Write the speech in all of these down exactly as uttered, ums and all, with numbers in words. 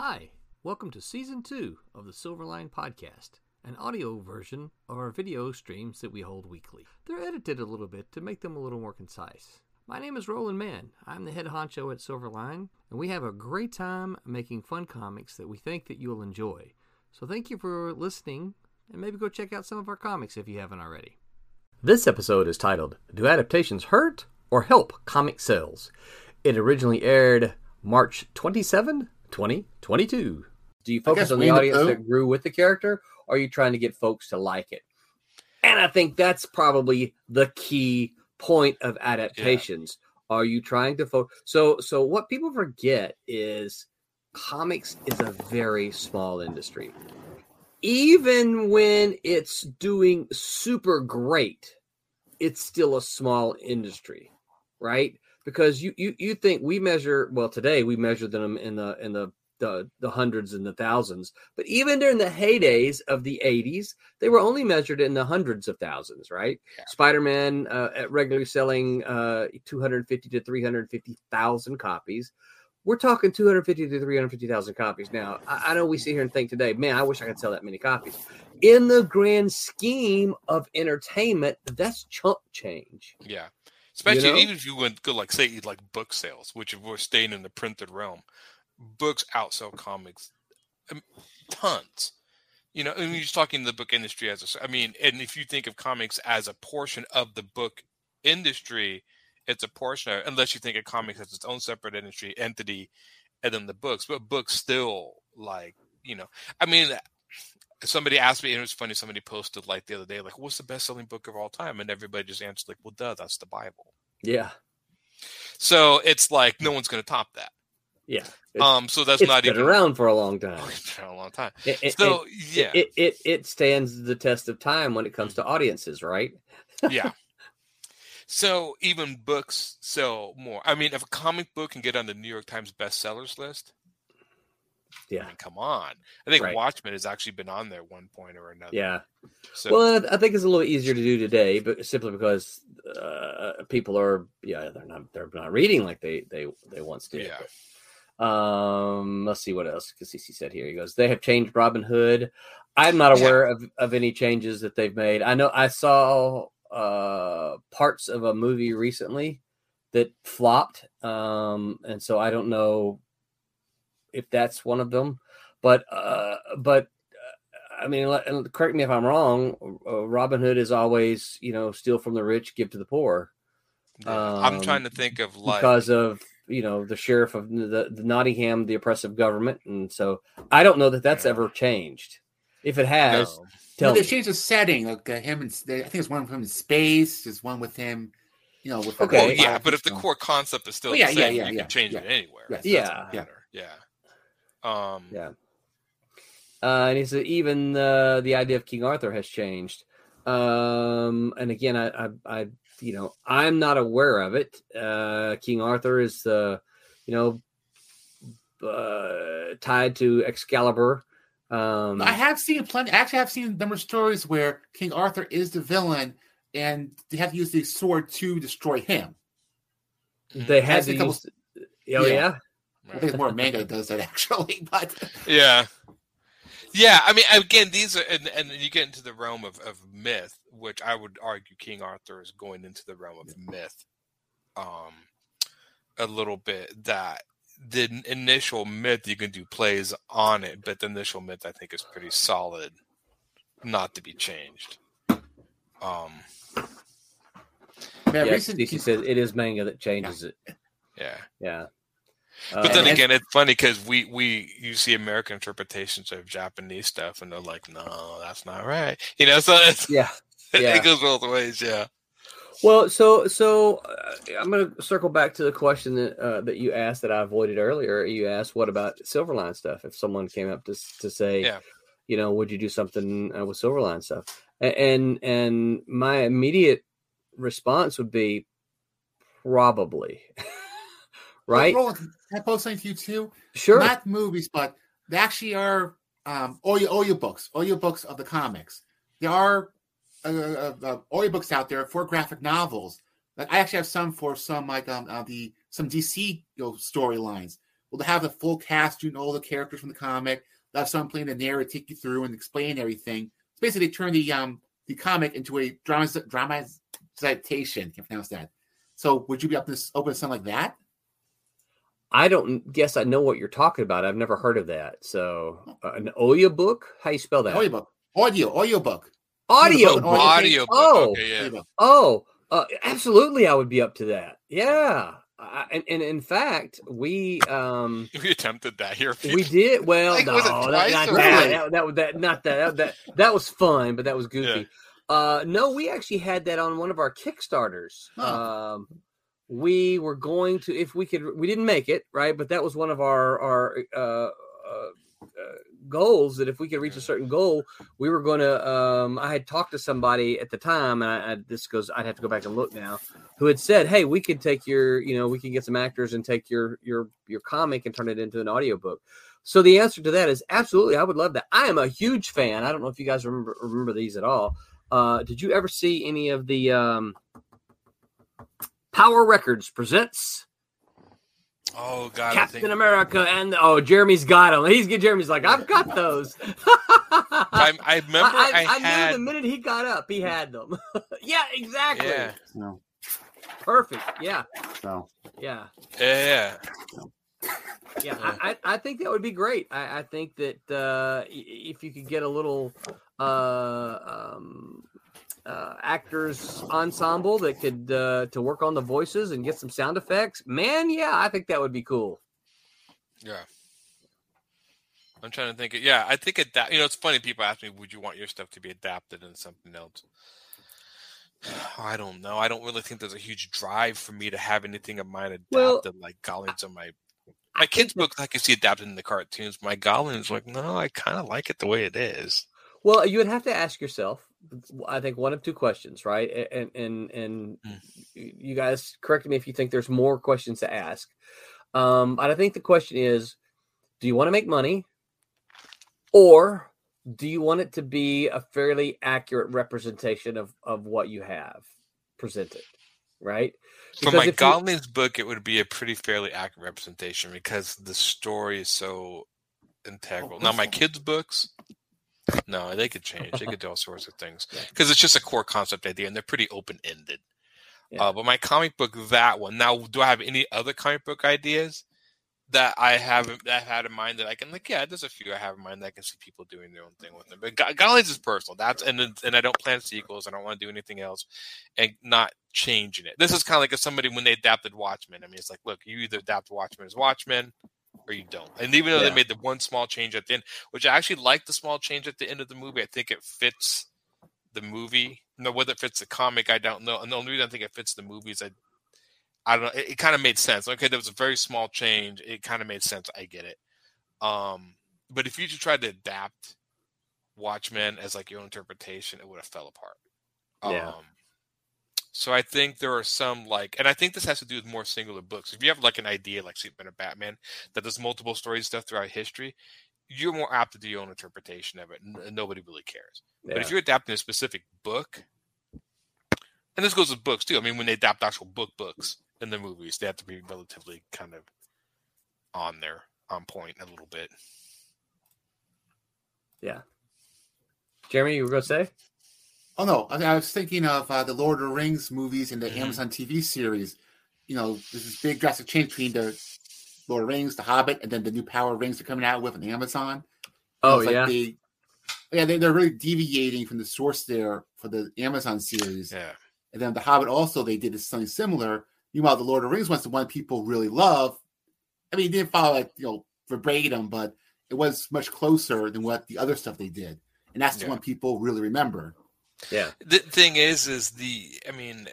Hi, welcome to Season two of the Silverline Podcast, an audio version of our video streams that we hold weekly. They're edited a little bit to make them a little more concise. My name is Roland Mann. I'm the head honcho at Silverline, and we have a great time making fun comics that we think that you'll enjoy. So thank you for listening, and maybe go check out some of our comics if you haven't already. This episode is titled, Do Adaptations Hurt or Help Comic Sales? It originally aired March twenty-seventh, twenty twenty-two. Do you focus on the audience that grew with the character, or are you trying to get folks to like it? And I think that's probably the key point of adaptations. Yeah. Are you trying to focus? So, so what people forget is comics is a very small industry. Even when it's doing super great, it's still a small industry, right? Because you, you, you think we measure, well, today we measure them in the in the, the the hundreds and the thousands. But even during the heydays of the eighties, they were only measured in the hundreds of thousands, right? Yeah. Spider-Man uh, at regularly selling uh, two hundred fifty to three hundred fifty thousand copies. We're talking two hundred fifty to three hundred fifty thousand copies. Now, I, I know we sit here and think today, man, I wish I could sell that many copies. In the grand scheme of entertainment, that's chump change. Yeah. Especially, you know? Even if you went go like say like book sales, which if we're staying in the printed realm, books outsell comics I mean, tons. You know, and you're just talking the book industry as a. I mean, and if you think of comics as a portion of the book industry, it's a portion of, unless you think of comics as its own separate industry entity, and then the books. But books still like you know, I mean. Somebody asked me, and it was funny, somebody posted like the other day, like, what's the best-selling book of all time? And everybody just answered, like, well, duh, that's the Bible. Yeah. So it's like, no one's going to top that. Yeah. Um. So that's it's not been even around for a long time. It's been a long time. It, so, it, yeah. It, it, it stands the test of time when it comes to audiences, right? Yeah. So even books sell more. I mean, if a comic book can get on the New York Times bestsellers list, yeah, I mean, come on. I think right. Watchmen has actually been on there at one point or another. Yeah. So, well, I think it's a little easier to do today, but simply because uh, people are, yeah, they're not they're not reading like they they, they once did. Yeah. But, um, let's see what else Kasisi said here. He goes, they have changed Robin Hood. I'm not aware yeah. of, of any changes that they've made. I know I saw uh, parts of a movie recently that flopped, um, and so I don't know if that's one of them, but uh, but uh, I mean, correct me if I'm wrong. Uh, Robin Hood is always, you know, steal from the rich, give to the poor. Um, I'm trying to think of like because of you know the sheriff of the, the Nottingham, the oppressive government, and so I don't know that that's yeah. ever changed. If it has, no. tell well, me. They changed the setting. Like uh, him, and I think there's one with him in space. There's one with him. You know, with okay, well, yeah. But if the core concept is still well, yeah, the same, yeah, yeah, you yeah, can change yeah. it anywhere. Yes, yeah, yeah, yeah. Um, yeah, uh, and he said even uh, the idea of King Arthur has changed. Um, and again, I, I, I, you know, I'm not aware of it. Uh, King Arthur is, uh, you know, uh, tied to Excalibur. Um, I have seen plenty. Actually, I've seen a number of stories where King Arthur is the villain, and they have to use the sword to destroy him. They had to. Use, of, oh yeah. yeah. I think more manga does that actually, but yeah, yeah. I mean, again, these are and, and you get into the realm of, of myth, which I would argue King Arthur is going into the realm of myth, um, a little bit. That the initial myth you can do plays on it, but the initial myth I think is pretty solid, not to be changed. Um, yeah, recently he says it is manga that changes yeah. it. Yeah, yeah. But uh, then again, it's funny because we, we you see American interpretations of Japanese stuff, and they're like, "No, that's not right," you know. So it's, yeah, yeah, it goes both ways. Yeah. Well, so so uh, I'm going to circle back to the question that uh, that you asked that I avoided earlier. You asked, "What about Silverline stuff?" If someone came up to to say, yeah. you know, would you do something uh, with Silverline stuff? And and my immediate response would be probably. Right? Roland, can I post something to you too? Sure. Not movies, but they actually are um, audio books, audio books of the comics. There are uh, uh, uh, audio books out there for graphic novels. Like I actually have some for some like um, uh, the some D C you know, storylines. We'll have the full cast, you know, all the characters from the comic. They'll have someone playing the narrator, take you through and explain everything. So basically, they turn the um the comic into a drama dramatization. Can't pronounce that. So would you be up to open to something like that? I don't guess I know what you're talking about. I've never heard of that. So uh, an Oya book? How do you spell that? Oya book. Audio. Audio book. Audio. Audio. Audio book. Oh. Okay, yeah. Oh. Uh, absolutely, I would be up to that. Yeah. I, and, and in fact, we um, we attempted that here. We did well. Like, no, was it twice that, not that, that, that, that, not that, that, that was fun, but that was goofy. Yeah. Uh, no, we actually had that on one of our Kickstarters. Huh. Um, we were going to, if we could, we didn't make it, right? But that was one of our our uh, uh, goals. That if we could reach a certain goal, we were going to. Um, I had talked to somebody at the time, and I, I, this goes. I'd have to go back and look now. Who had said, "Hey, we could take your, you know, we can get some actors and take your your your comic and turn it into an audiobook." So the answer to that is absolutely. I would love that. I am a huge fan. I don't know if you guys remember remember these at all. Uh, did you ever see any of the um, Power Records presents? Oh God! Captain America and oh, Jeremy's got them. He's Jeremy's like, I've got those. I, I remember. I, I, I, I had... knew the minute he got up, he had them. Yeah, exactly. Yeah. No. Perfect. Yeah. So. Yeah. Yeah. Yeah. Yeah. I, I, I think that would be great. I, I think that uh, if you could get a little uh, um, uh, actors ensemble that could uh, to work on the voices and get some sound effects, man, yeah, I think that would be cool. Yeah. I'm trying to think. Of, yeah, I think it. Adap- you know, it's funny. People ask me, "Would you want your stuff to be adapted into something else?" I don't know. I don't really think there's a huge drive for me to have anything of mine adapted, well, like Godlings on my my kids' books. I can see adapted in the cartoons. My Godlings, like, no, I kind of like it the way it is. Well, you would have to ask yourself, I think, one of two questions, right? And and and mm. you guys correct me if you think there's more questions to ask. Um, but I think the question is, do you want to make money, or do you want it to be a fairly accurate representation of, of what you have presented, right? Because for my Godlings you... book, it would be a pretty fairly accurate representation because the story is so integral. Oh, now, my kids' books, no, they could change. They could do all sorts of things because it's just a core concept idea, and they're pretty open-ended. Yeah. Uh, but my comic book, that one. Now, do I have any other comic book ideas that I haven't that I've had in mind that I can, like, yeah, there's a few I have in mind that I can see people doing their own thing with them. But Godlings is personal. That's and and I don't plan sequels. I don't want to do anything else, and not changing it. This is kind of like if somebody when they adapted Watchmen. I mean, it's like, look, you either adapt Watchmen as Watchmen, or you don't. And even though yeah. they made the one small change at the end, which I actually like the small change at the end of the movie, I think it fits the movie. No, whether it fits the comic, I don't know. And the only reason I think it fits the movie is I. I don't know. It, it kind of made sense. Okay, there was a very small change. It kind of made sense. I get it. Um, but if you just tried to adapt Watchmen as like your own interpretation, it would have fell apart. Yeah. Um, so I think there are some like, and I think this has to do with more singular books. If you have like an idea like Superman or Batman that does multiple stories stuff throughout history, you're more apt to do your own interpretation of it, and nobody really cares. Yeah. But if you're adapting a specific book, and this goes with books too. I mean, when they adapt actual book books. In the movies, they have to be relatively kind of on there, on point a little bit. Yeah. Jeremy, you were going to say? Oh, no. I, mean, I was thinking of uh, the Lord of the Rings movies and the mm-hmm. Amazon T V series. You know, there's this big drastic change between the Lord of the Rings, the Hobbit, and then the new Power Rings they're coming out with on Amazon. Oh, yeah. Like they, yeah, they, they're really deviating from the source there for the Amazon series. Yeah. And then the Hobbit also, they did something similar. Meanwhile, the Lord of the Rings was the one people really love. I mean, it didn't follow, like, you know, verbatim, but it was much closer than what the other stuff they did. And that's yeah. the one people really remember. Yeah. The thing is, is the, I mean,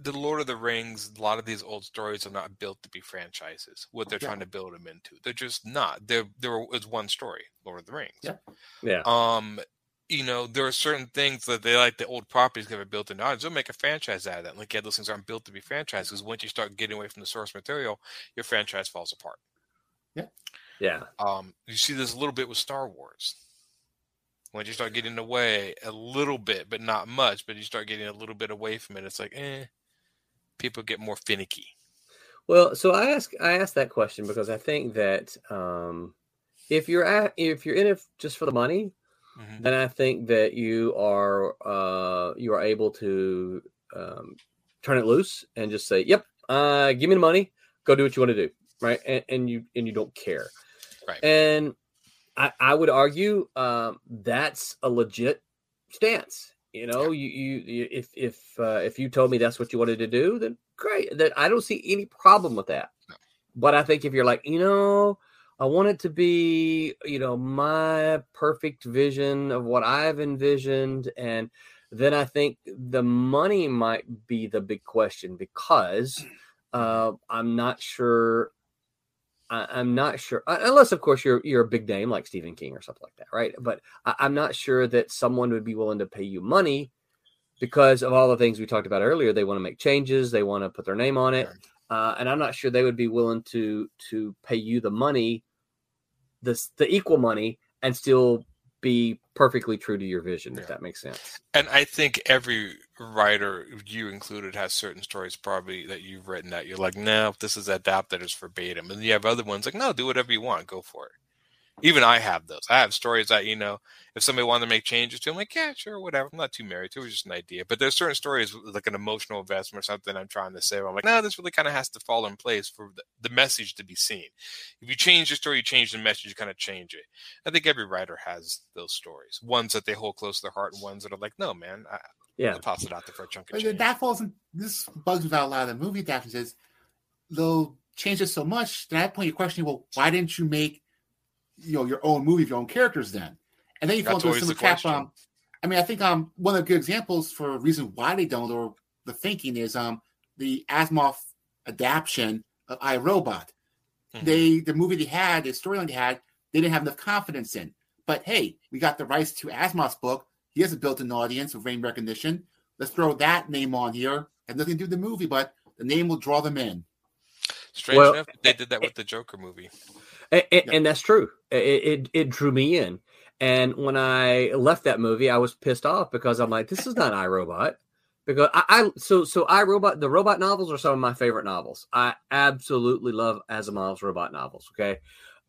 the Lord of the Rings, a lot of these old stories are not built to be franchises, what they're yeah. trying to build them into. They're just not. There is one story, Lord of the Rings. Yeah. Yeah. Um, you know, there are certain things that they like the old properties that are built in. They'll make a franchise out of that. Like, yeah, those things aren't built to be franchises because once you start getting away from the source material, your franchise falls apart. Yeah. Yeah. Um, you see this a little bit with Star Wars. Once you start getting away a little bit, but not much, but you start getting a little bit away from it, it's like, eh, people get more finicky. Well, so I ask I asked that question because I think that um, if you're at, if you're in it just for the money, mm-hmm. then I think that you are uh, you are able to um, turn it loose and just say, "Yep, uh, give me the money, go do what you want to do," right? And, and you and you don't care, right? And I, I would argue um, that's a legit stance. You know, yeah. you, you if if uh, if you told me that's what you wanted to do, then great. That I don't see any problem with that. No. But I think if you're like, you know, I want it to be, you know, my perfect vision of what I've envisioned, and then I think the money might be the big question, because uh, I'm not sure. I, I'm not sure, unless of course you're you're a big name like Stephen King or something like that, right? But I, I'm not sure that someone would be willing to pay you money, because of all the things we talked about earlier. They want to make changes, they want to put their name on it, uh, and I'm not sure they would be willing to to pay you the money, this the equal money, and still be perfectly true to your vision, yeah. if that makes sense. And I think every writer, you included, has certain stories probably that you've written that you're like, no, this is adapted, it's verbatim. And you have other ones like, no, do whatever you want, go for it. Even I have those. I have stories that, you know, if somebody wanted to make changes to, I'm like, yeah, sure, whatever. I'm not too married to it. It was just an idea. But there's certain stories, like an emotional investment or something I'm trying to say, where I'm like, no, this really kind of has to fall in place for the message to be seen. If you change the story, you change the message, you kind of change it. I think every writer has those stories. Ones that they hold close to their heart and ones that are like, no, man, I, yeah. I'll toss it out there for a chunk of change. That falls in, this bugs without a lot of the movie adaptations. They'll change it so much, then at that point you're questioning, well, why didn't you make, you know, your own movie of your own characters then? And then you fall into some cap. Um, I mean, I think um one of the good examples for a reason why they don't, or the thinking, is um the Asimov adaptation of I Robot. Mm-hmm. They the movie they had, the storyline they had, they didn't have enough confidence in. But hey, we got the rights to Asimov's book. He has a built-in audience with name recognition. Let's throw that name on here. Has nothing to do with the movie, but the name will draw them in. Strange well, enough, they did that with the Joker movie. And, and, yeah. and that's true. It, it it drew me in. And when I left that movie, I was pissed off because I'm like, this is not I, Robot. Because I, I so so I, Robot, the Robot novels are some of my favorite novels. I absolutely love Asimov's Robot novels. Okay,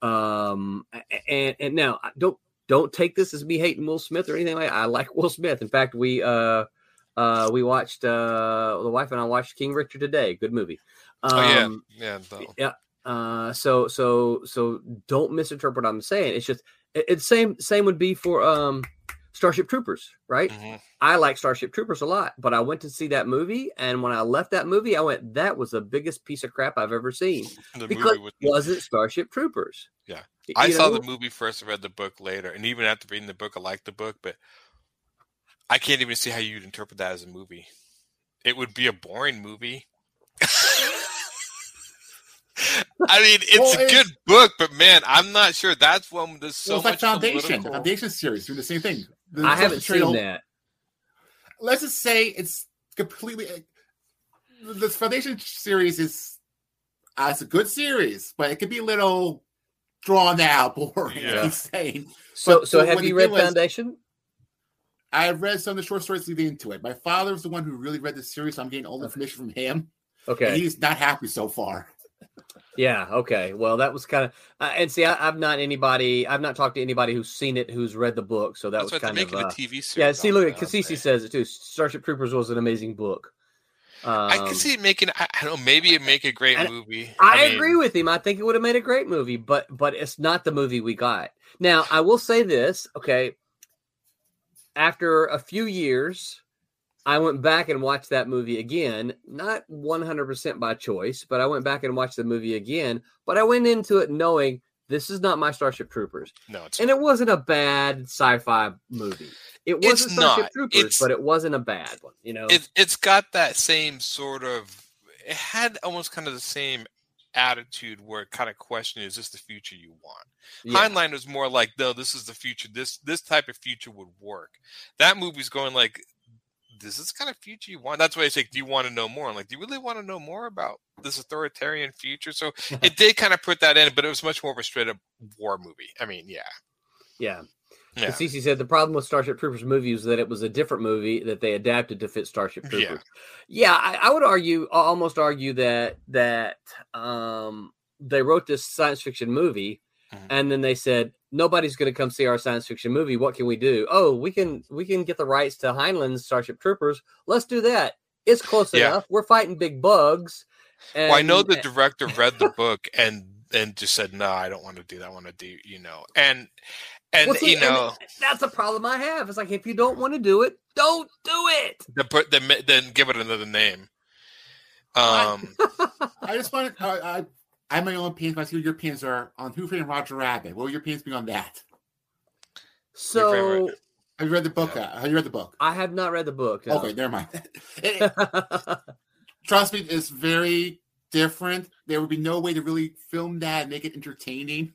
um, and and now don't don't take this as me hating Will Smith or anything like that. I like Will Smith. In fact, we uh uh we watched uh the wife and I watched King Richard today. Good movie. Um, oh yeah, yeah, yeah. Uh, so so so don't misinterpret what I'm saying. It's just. It's same same would be for um, Starship Troopers, right? Mm-hmm. I like Starship Troopers a lot, but I went to see that movie, and when I left that movie, I went, that was the biggest piece of crap I've ever seen. The because movie was- it wasn't Starship Troopers. Yeah. You I know? saw the movie first and read the book later, and even after reading the book, I liked the book, but I can't even see how you'd interpret that as a movie. It would be a boring movie. I mean, it's well, a it's, good book, but man, I'm not sure. That's one there's so well, it's much. Like Foundation, political. The Foundation series doing the same thing. The I haven't seen that. Let's just say it's completely. Uh, the Foundation series is uh, it's a good series, but it could be a little drawn out, boring, yeah. insane. So, but, so, so have you read Foundation? Was, I read some of the short stories leading into it. My father was the one who really read the series, so I'm getting all the information from him. Okay, and he's not happy so far. Yeah. Okay. Well, that was kind of, uh, and see, I, I've not anybody, I've not talked to anybody who's seen it, who's read the book. So that That's was kind of uh, a T V series. Yeah. See, look at Kasisi says it too. Starship Troopers was an amazing book. Um, I can see it making. I don't know. Maybe it make a great I, movie. I, I mean, agree with him. I think it would have made a great movie, but but it's not the movie we got. Now, I will say this. Okay. After a few years, I went back and watched that movie again, not one hundred percent by choice, but I went back and watched the movie again. But I went into it knowing this is not my Starship Troopers. No, it's and not. It wasn't a bad sci-fi movie. It wasn't Starship not. Troopers, it's, but it wasn't a bad one. You know, it, it's got that same sort of. It had almost kind of the same attitude where it kind of questioned, is this the future you want? Yeah. Heinlein was more like, no, this is the future. This this type of future would work. That movie's going like, this is kind of future you want. That's why I say, do you want to know more? I'm like, do you really want to know more about this authoritarian future? So it did kind of put that in, but it was much more of a straight up war movie. I mean, yeah. Yeah. Yeah. Kasisi said the problem with Starship Troopers movie is that it was a different movie that they adapted to fit Starship Troopers. Yeah, yeah I, I would argue, almost argue that that um, they wrote this science fiction movie, mm-hmm. and then they said nobody's going to come see our science fiction movie. What can we do? Oh, we can we can get the rights to Heinlein's Starship Troopers. Let's do that. It's close yeah. enough. We're fighting big bugs. And... Well, I know the director read the book and and just said, "No, I don't want to do that. I want to do you know and." And, well, see, you know, and that's a problem I have. It's like, if you don't want to do it, don't do it. Then, then give it another name. Um, I, I just want to, uh, I, I have my own opinions, but I see what your opinions are on Who Framed Roger Rabbit. What will your opinions be on that? So, have you read the book? Yeah. Uh, have you read the book? I have not read the book. No. Okay, never mind. it, it, trust me, it's very different. There would be no way to really film that and make it entertaining.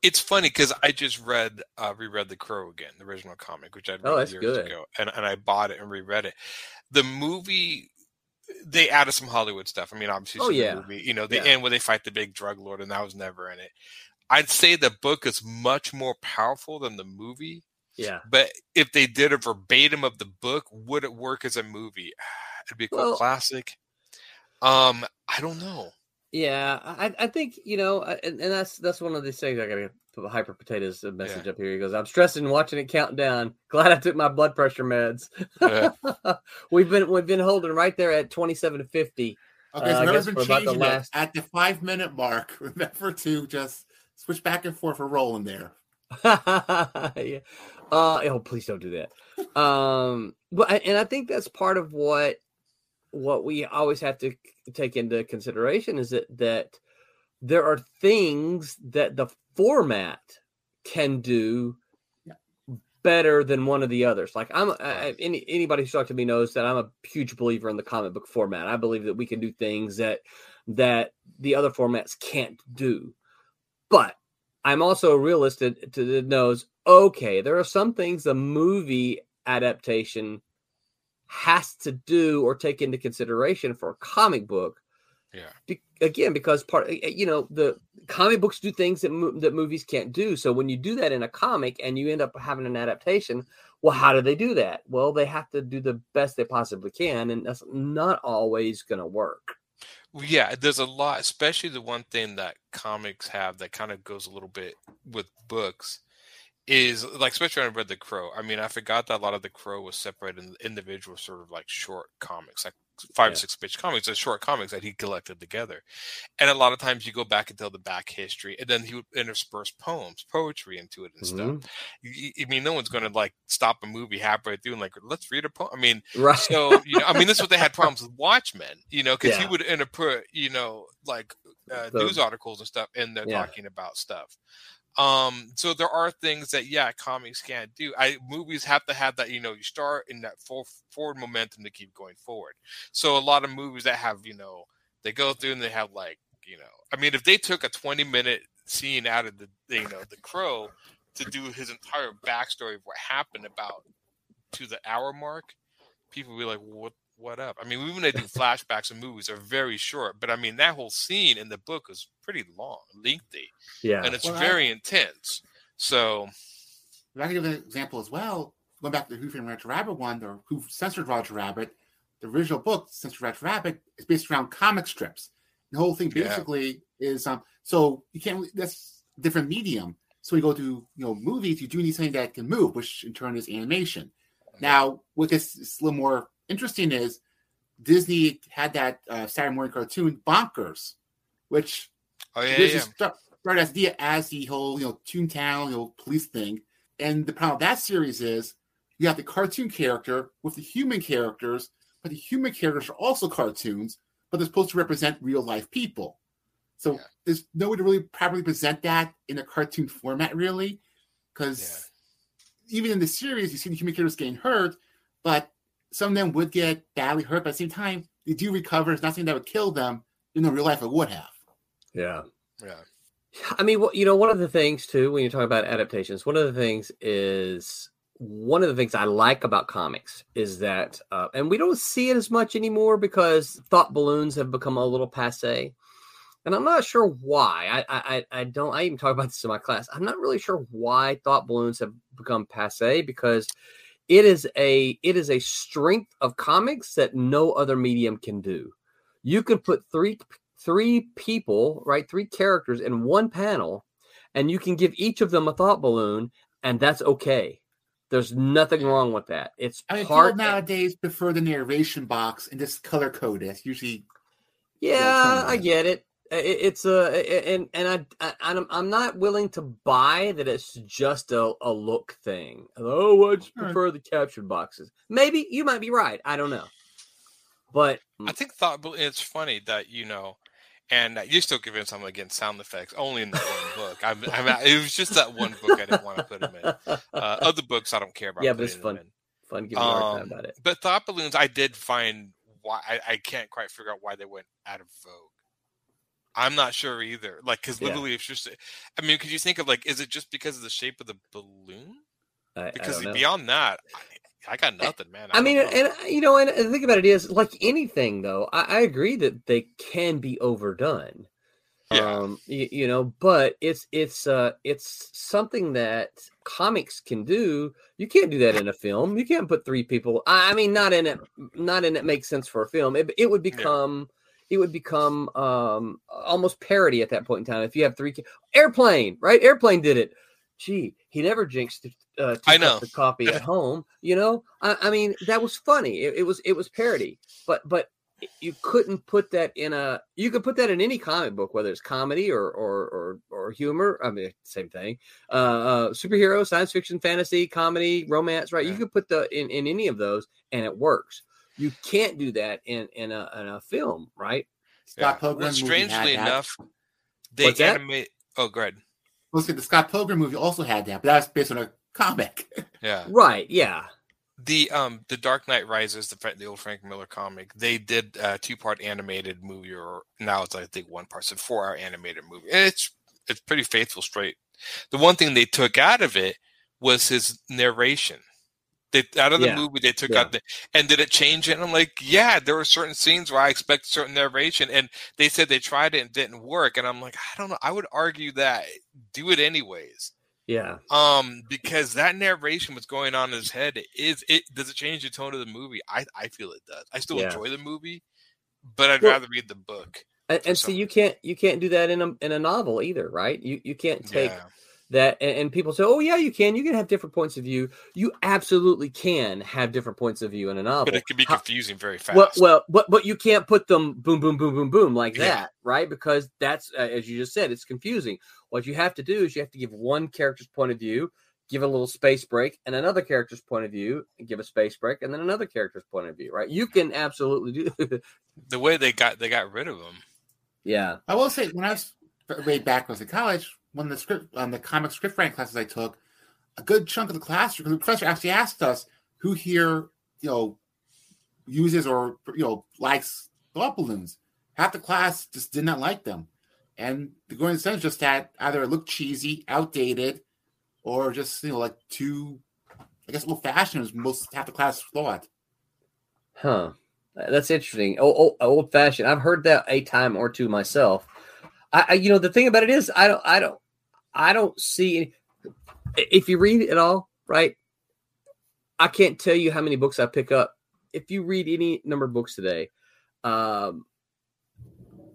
It's funny because I just read, uh, reread The Crow again, the original comic, which I read oh, years good. ago, and, and I bought it and reread it. The movie, they added some Hollywood stuff. I mean, obviously, oh, yeah. the movie, you know, the yeah. end where they fight the big drug lord, and that was never in it. I'd say the book is much more powerful than the movie. Yeah. But if they did a verbatim of the book, would it work as a movie? It'd be a cool well, classic. Um, I don't know. Yeah, I, I think, you know, and, and that's that's one of these things. I got to put the Hyper Potatoes message yeah. up here. He goes, I'm stressing watching it count down. Glad I took my blood pressure meds. Yeah. we've been we've been holding right there at twenty-seven fifty. Okay, so uh, never been changing last... at the five minute mark. Remember to just switch back and forth for rolling there. yeah. Uh, oh, please don't do that. um, but and I think that's part of what. What we always have to take into consideration is that, that there are things that the format can do yeah. better than one of the others. Like I'm I, any, anybody who's talked to me knows that I'm a huge believer in the comic book format. I believe that we can do things that, that the other formats can't do, but I'm also a realist that, that knows, okay, there are some things a movie adaptation has to do or take into consideration for a comic book. Yeah. Be- again, because part, you know, the comic books do things that mo- that movies can't do. So when you do that in a comic and you end up having an adaptation, well, how do they do that? Well, they have to do the best they possibly can. And that's not always going to work. Yeah. There's a lot, especially the one thing that comics have that kind of goes a little bit with books is, like, especially when I read The Crow. I mean, I forgot that a lot of The Crow was separated in individual sort of like short comics, like five yeah. or six page comics, or short comics that he collected together. And a lot of times you go back and tell the back history, and then he would intersperse poems, poetry into it and mm-hmm. stuff. I mean, no one's going to like stop a movie halfway through and like, let's read a poem. I mean, right. so, you know, I mean, this is what they had problems with Watchmen, you know, because yeah. he would interpret, you know, like uh, so, news articles and stuff, and they're yeah. talking about stuff. Um, so there are things that, yeah, comics can't do. I movies have to have that, you know, you start in that full forward momentum to keep going forward. So a lot of movies that have, you know, they go through and they have like, you know, I mean, if they took a twenty minute scene out of the, you know, The Crow to do his entire backstory of what happened about to the hour mark, people would be like, what, what up? I mean, even they do flashbacks in movies are very short, but I mean, that whole scene in the book is pretty long, lengthy, yeah, and it's well, very I, intense. So, I can give an example as well. Going back to the Who Framed Roger Rabbit one, or Who Censored Roger Rabbit, the original book, Censored Roger Rabbit, is based around comic strips. The whole thing basically yeah. is um, so you can't, that's a different medium. So, we go to you know, movies, you do need something that can move, which in turn is animation. Mm-hmm. Now, with this, it's a little more. Interesting is Disney had that uh, Saturday morning cartoon Bonkers, which oh, yeah, Disney yeah. started as the, as the whole you know Toontown you know police thing, and the problem with that series is you have the cartoon character with the human characters, but the human characters are also cartoons, but they're supposed to represent real life people. So yeah. there's no way to really properly present that in a cartoon format, really, because yeah. even in the series you see the human characters getting hurt, but some of them would get badly hurt, but at the same time, they do recover. It's not something that would kill them. In real life, it would have. Yeah. Yeah. I mean, you know, one of the things, too, when you talk about adaptations, one of the things is, one of the things I like about comics is that, uh, and we don't see it as much anymore because thought balloons have become a little passe, And I'm not sure why. I, I I don't. I even talk about this in my class. I'm not really sure why thought balloons have become passé, because it is a it is a strength of comics that no other medium can do. You could put three three people, right, three characters in one panel, and you can give each of them a thought balloon, and that's okay. There's nothing wrong with that. It's I mean, part people nowadays prefer the narration box and just color code it. Usually, yeah, I get it. It's a and and I I'm I'm not willing to buy that it's just a, a look thing. Oh, I just prefer right. the caption boxes. Maybe you might be right. I don't know, but I think thought. It's funny that you know, and you're still giving something against sound effects only in the one book. I I it was just that one book I didn't want to put them in. Uh, other books I don't care about. Yeah, but it's fun. Fun giving um, a hard time about it. But thought balloons, I did find why I, I can't quite figure out why they went out of vogue. I'm not sure either. Like, because literally, yeah. if you're, I mean, could you think of like, is it just because of the shape of the balloon? I, because I beyond that, I, I got nothing, man. I, I mean, know. and you know, and the thing about it is, like anything, though, I, I agree that they can be overdone. Yeah. Um, you, you know, but it's it's uh it's something that comics can do. You can't do that in a film. You can't put three people. I, I mean, not in it. Not in it makes sense for a film. It it would become. Yeah. It would become um, almost parody at that point in time. If you have three, Airplane, right? Airplane did it. Gee, he never jinxed uh, the copy at home. You know, I, I mean, that was funny. It, it was it was parody, but but you couldn't put that in a. You could put that in any comic book, whether it's comedy or or or, or humor. I mean, same thing. Uh, uh, superhero, science fiction, fantasy, comedy, romance, right? Yeah. You could put the in, in any of those, and it works. You can't do that in, in a in a film, right? Scott yeah. Pilgrim. Well, strangely enough, they animate. Oh, go ahead. Listen, the Scott Pilgrim movie also had that, but that was based on a comic. Yeah. Right. Yeah. The um the Dark Knight Rises, the the old Frank Miller comic. They did a two part animated movie, or now it's I think one part, so four hour animated movie. It's it's pretty faithful, straight. The one thing they took out of it was his narration. They, out of the yeah, movie, they took yeah. out the and did it change it? And I'm like, yeah, there were certain scenes where I expect certain narration, and they said they tried it and didn't work. And I'm like, I don't know. I would argue that do it anyways. Yeah. Um, because that narration, what's going on in his head, it is it does it change the tone of the movie? I I feel it does. I still yeah. enjoy the movie, but I'd well, rather read the book. And, and so you can't you can't do that in a in a novel either, right? You you can't take. Yeah. That and people say, oh yeah, you can. You can have different points of view. You absolutely can have different points of view in a novel, but it can be confusing very fast. Well, well, but but you can't put them boom, boom, boom, boom, boom like yeah. that, right? Because that's uh, as you just said, it's confusing. What you have to do is you have to give one character's point of view, give a little space break, and another character's point of view, and give a space break, and then another character's point of view, right? You can absolutely do that. The way they got they got rid of them. Yeah, I will say when I was way back when I was in college. One of the script, um, the comic script writing classes I took, a good chunk of the class, the professor actually asked us who here, you know, uses or you know likes thought balloons. Half the class just did not like them, and the going sense just that either it looked cheesy, outdated, or just you know like too, I guess, old fashioned is most half the class thought. Huh, that's interesting. Oh, oh old fashioned. I've heard that a time or two myself. I, you know, the thing about it is, I don't, I don't, I don't see. If you read it at all, right? I can't tell you how many books I pick up. If you read any number of books today, um,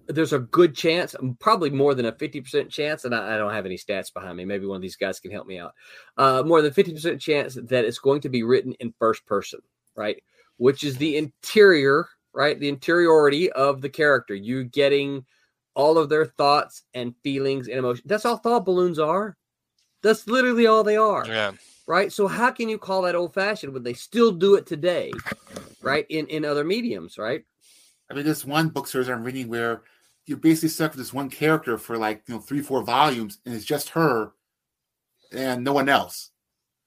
there's a good chance, probably more than a fifty percent chance, and I, I don't have any stats behind me. Maybe one of these guys can help me out. Uh, more than fifty percent chance that it's going to be written in first person, right? Which is the interior, right? The interiority of the character. You're getting all of their thoughts and feelings and emotions. That's all thought balloons are. That's literally all they are. Yeah. Right. So how can you call that old fashioned when they still do it today? Right. In, in other mediums. Right. I mean, there's one book series I'm reading where you're basically stuck with this one character for like, you know, three, four volumes, and it's just her and no one else.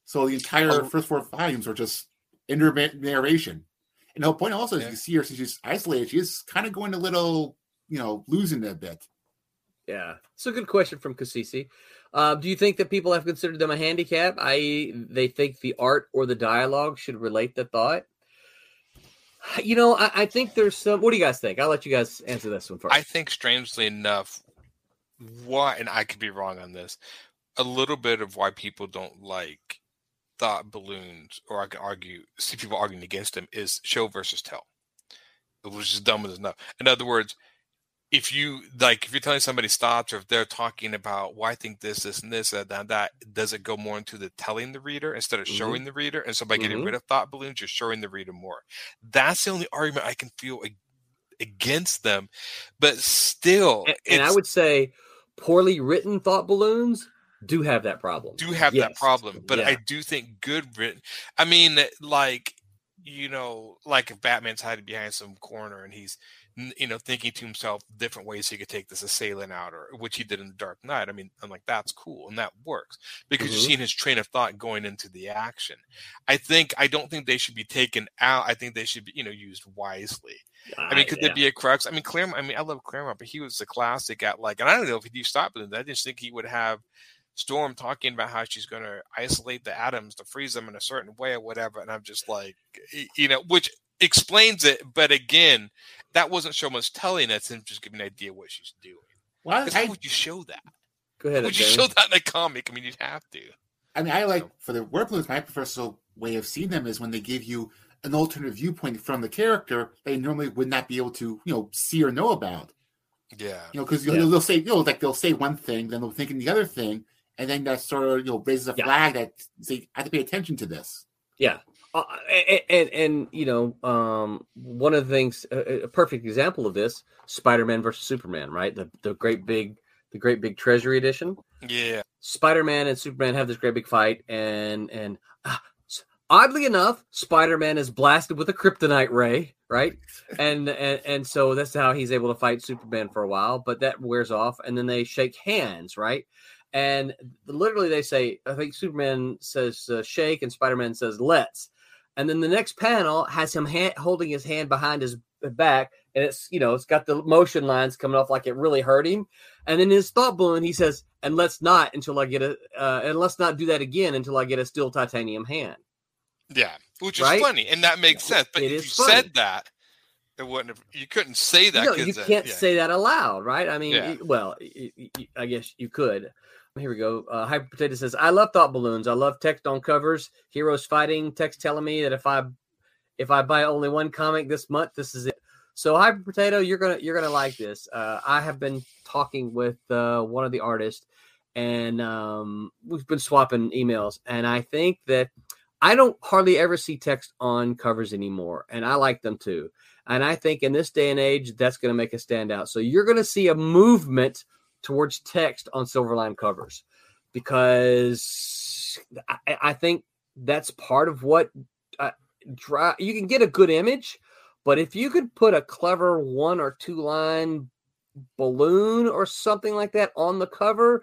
So the entire oh. first four volumes are just intermittent narration. And the whole point also is yeah. you see her, since she's isolated, she's kind of going a little, you know, losing that bet. Yeah. It's a good question from Kasisi. Uh, do you think that people have considered them a handicap, that is they think the art or the dialogue should relate the thought? You know, I, I think there's some. What do you guys think? I'll let you guys answer this one first. I think, strangely enough, why, and I could be wrong on this, a little bit of why people don't like thought balloons, or I can argue, see people arguing against them, is show versus tell, which is dumb as enough. In other words, if you like, if you're telling somebody stops, or if they're talking about, well, I think this, this, and this, that, that, that, does it go more into the telling the reader instead of mm-hmm. showing the reader? And so by getting mm-hmm. rid of thought balloons, you're showing the reader more. That's the only argument I can feel against them. But still, and, and I would say poorly written thought balloons do have that problem. Do have yes. that problem, but yeah. I do think good written. I mean, like, you know, like if Batman's hiding behind some corner and he's, you know, thinking to himself different ways he could take this assailant out, or which he did in The Dark Knight. I mean, I'm like, that's cool. And that works because mm-hmm. you're seeing his train of thought going into the action. I think, I don't think they should be taken out. I think they should be, you know, used wisely. Ah, I mean, could yeah. there be a crux? I mean, Claremont, I mean, I love Claremont, but he was a classic at like, and I don't know if he stopped with it. I just think he would have Storm talking about how she's going to isolate the atoms to freeze them in a certain way or whatever. And I'm just like, you know, which explains it. But again, that wasn't so much telling. That's him just giving an idea what she's doing. Well, I, how would you show that? Go ahead. Would okay. you show that in a comic? I mean, you'd have to. I mean, I like, so. for the word balloons, my preferred way of seeing them is when they give you an alternate viewpoint from the character they normally would not be able to, you know, see or know about. Yeah. You know, because yeah. they'll say, you know, like they'll say one thing, then they'll think of the other thing. And then that sort of, you know, raises a yeah. flag that they have to pay attention to this. Yeah. Uh, and, and, and, you know, um, one of the things, a, a perfect example of this, Spider-Man versus Superman, right? The the great big, the great big Treasury edition. Yeah. Spider-Man and Superman have this great big fight. And, and uh, oddly enough, Spider-Man is blasted with a kryptonite ray, right? and, and and so that's how he's able to fight Superman for a while. But that wears off. And then they shake hands, right? And literally they say, I think Superman says uh, shake and Spider-Man says let's. And then the next panel has him hand, holding his hand behind his back. And it's, you know, it's got the motion lines coming off like it really hurt him. And then his thought balloon, he says, and let's not until I get a, uh, and let's not do that again until I get a steel titanium hand. Yeah. Which is right? funny. And that makes sense. But it if you funny. said that, it wouldn't have, you couldn't say that. No, you can't uh, yeah. say that aloud, right? I mean, yeah. it, well, it, it, I guess you could. Here we go. Uh, Hyper Potato says, I love thought balloons. I love text on covers. Heroes fighting. Text telling me that if I if I buy only one comic this month, this is it. So Hyper Potato, you're gonna you're gonna like this. Uh, I have been talking with uh, one of the artists, and um, we've been swapping emails. And I think that I don't hardly ever see text on covers anymore, and I like them too. And I think in this day and age, that's gonna make a standout. So you're gonna see a movement towards text on Silverline covers, because I, I think that's part of what uh, dry, you can get a good image, but if you could put a clever one or two line balloon or something like that on the cover,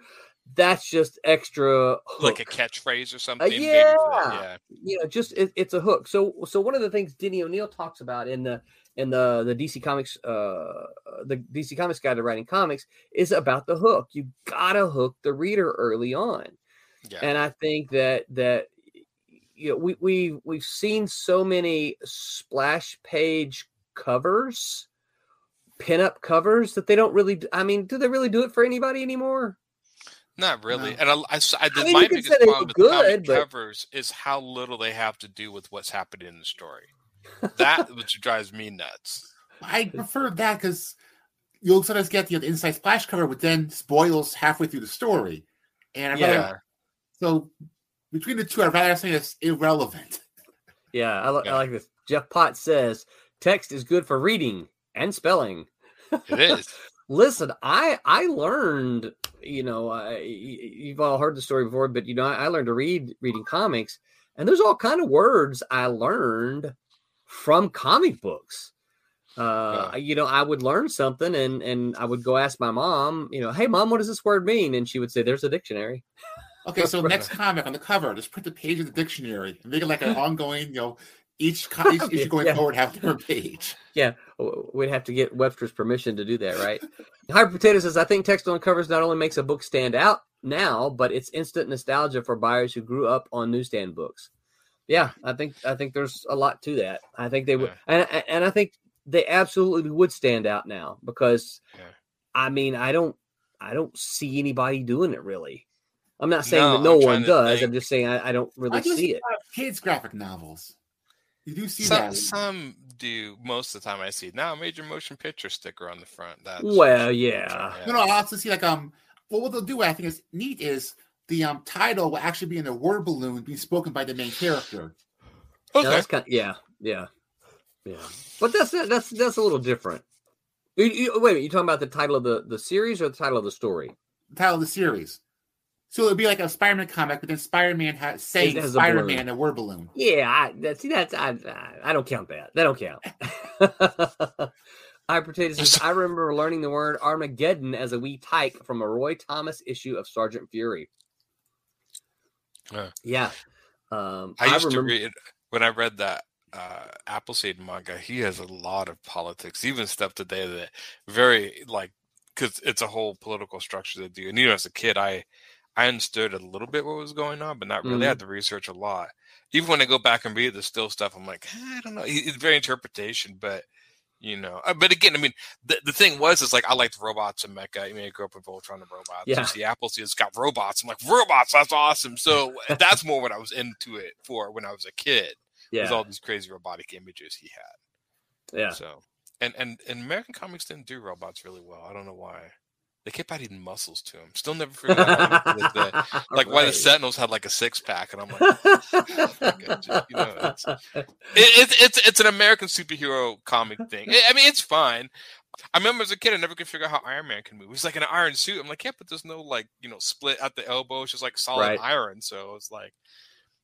that's just extra hook. Like a catchphrase or something. Uh, yeah. yeah. You know, just, it, it's a hook. So, so one of the things Denny O'Neil talks about in the, in the, the D C Comics, uh, the D C Comics Guide to Writing Comics is about the hook. You gotta hook the reader early on. Yeah. And I think that, that, you know, we, we, we've seen so many splash page covers, pinup covers that they don't really, I mean, do they really do it for anybody anymore? Not really. No. And I, I, I, I mean, my biggest problem with comic but... covers is how little they have to do with what's happening in the story. That which drives me nuts. I prefer that because you'll sometimes get the inside splash cover, but then spoils halfway through the story. And yeah. rather, so between the two, I'd rather say it's irrelevant. Yeah, I, yeah. I like this. Jeff Potts says, text is good for reading and spelling. It is. Listen, I I learned, you know, uh, you've all heard the story before, but, you know, I, I learned to read reading comics, and there's all kind of words I learned from comic books. Uh, yeah. You know, I would learn something, and, and I would go ask my mom, you know, hey, Mom, what does this word mean? And she would say, there's a dictionary. Okay, so next comic on the cover, just print the page of the dictionary and make it like an ongoing, you know, Each each issue going yeah. forward, have their page. Yeah, we'd have to get Webster's permission to do that, right? Hyper Potato says, I think text on covers not only makes a book stand out now, but it's instant nostalgia for buyers who grew up on newsstand books. yeah, I think I think there's a lot to that. I think they would, yeah. and and I think they absolutely would stand out now because, yeah. I mean, I don't I don't see anybody doing it really. I'm not saying no, that no I'm one does. I'm just saying I, I don't really I do see, see it. Kids graphic novels. You do see some, that. Some do. Most of the time I see now a major motion picture sticker on the front. That's well, yeah. yeah. No, no, I also see like um. Well, what they'll do, I think, is neat is the um title will actually be in a word balloon being spoken by the main character. Okay. No, that's kind of, yeah, yeah, yeah. But that's that's that's a little different. You, you, wait a minute, you talking about the title of the, the series or the title of the story? The title of the series. So it would be like a Spider-Man comic, but then Spider-Man has saying Spider-Man a word balloon. Yeah, I, that, see, that's I, I I don't count that. That don't count. I Potato says, I remember learning the word Armageddon as a wee tyke from a Roy Thomas issue of Sergeant Fury. Uh, yeah. Um, I used I remember- to read, when I read that uh, Appleseed manga, he has a lot of politics, even stuff today that very, like, because it's a whole political structure they do. And, you know, as a kid, I... I understood a little bit what was going on, but not really. Mm-hmm. I had to research a lot. Even when I go back and read the still stuff, I'm like, I don't know. It's very interpretation, but, you know. But again, I mean, the, the thing was, is like, I liked robots and mecha. I mean, I grew up with Voltron and robots. Yeah. The Appleseed has got robots. I'm like, robots, that's awesome. So that's more what I was into it for when I was a kid. Yeah. With all these crazy robotic images he had. Yeah. So and, and, and American comics didn't do robots really well. I don't know why. They kept adding muscles to him. Still never figured out the, the, like right. why the Sentinels had like a six pack, and I'm like, oh, God, you know, it's, it, it, it's it's an American superhero comic thing. I mean, it's fine. I remember as a kid, I never could figure out how Iron Man can move. He's like an iron suit. I'm like, yeah, but there's no like you know split at the elbow. It's just like solid right. iron. So it's like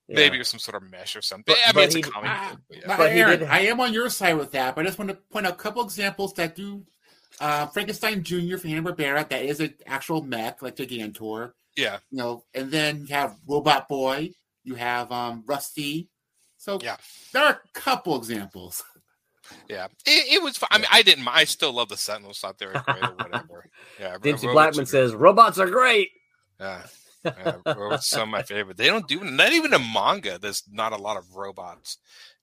yeah. maybe it's some sort of mesh or something. But, I mean, but it's he, a comic I, book. But yeah. but Aaron, I am on your side with that, but I just want to point out a couple examples that do. Uh, Frankenstein Junior from Hanna-Barbera, that is an actual mech, like Gigantor. Yeah. You know, and then you have Robot Boy. You have um, Rusty. So yeah. there are a couple examples. Yeah. It, it was fun. I mean, I didn't I still love the Sentinels. Thought they were great or whatever. Yeah. Dempsey Blackman says, robots are great. Yeah. yeah robots are some of my favorite. They don't do, not even a manga. There's not a lot of robots.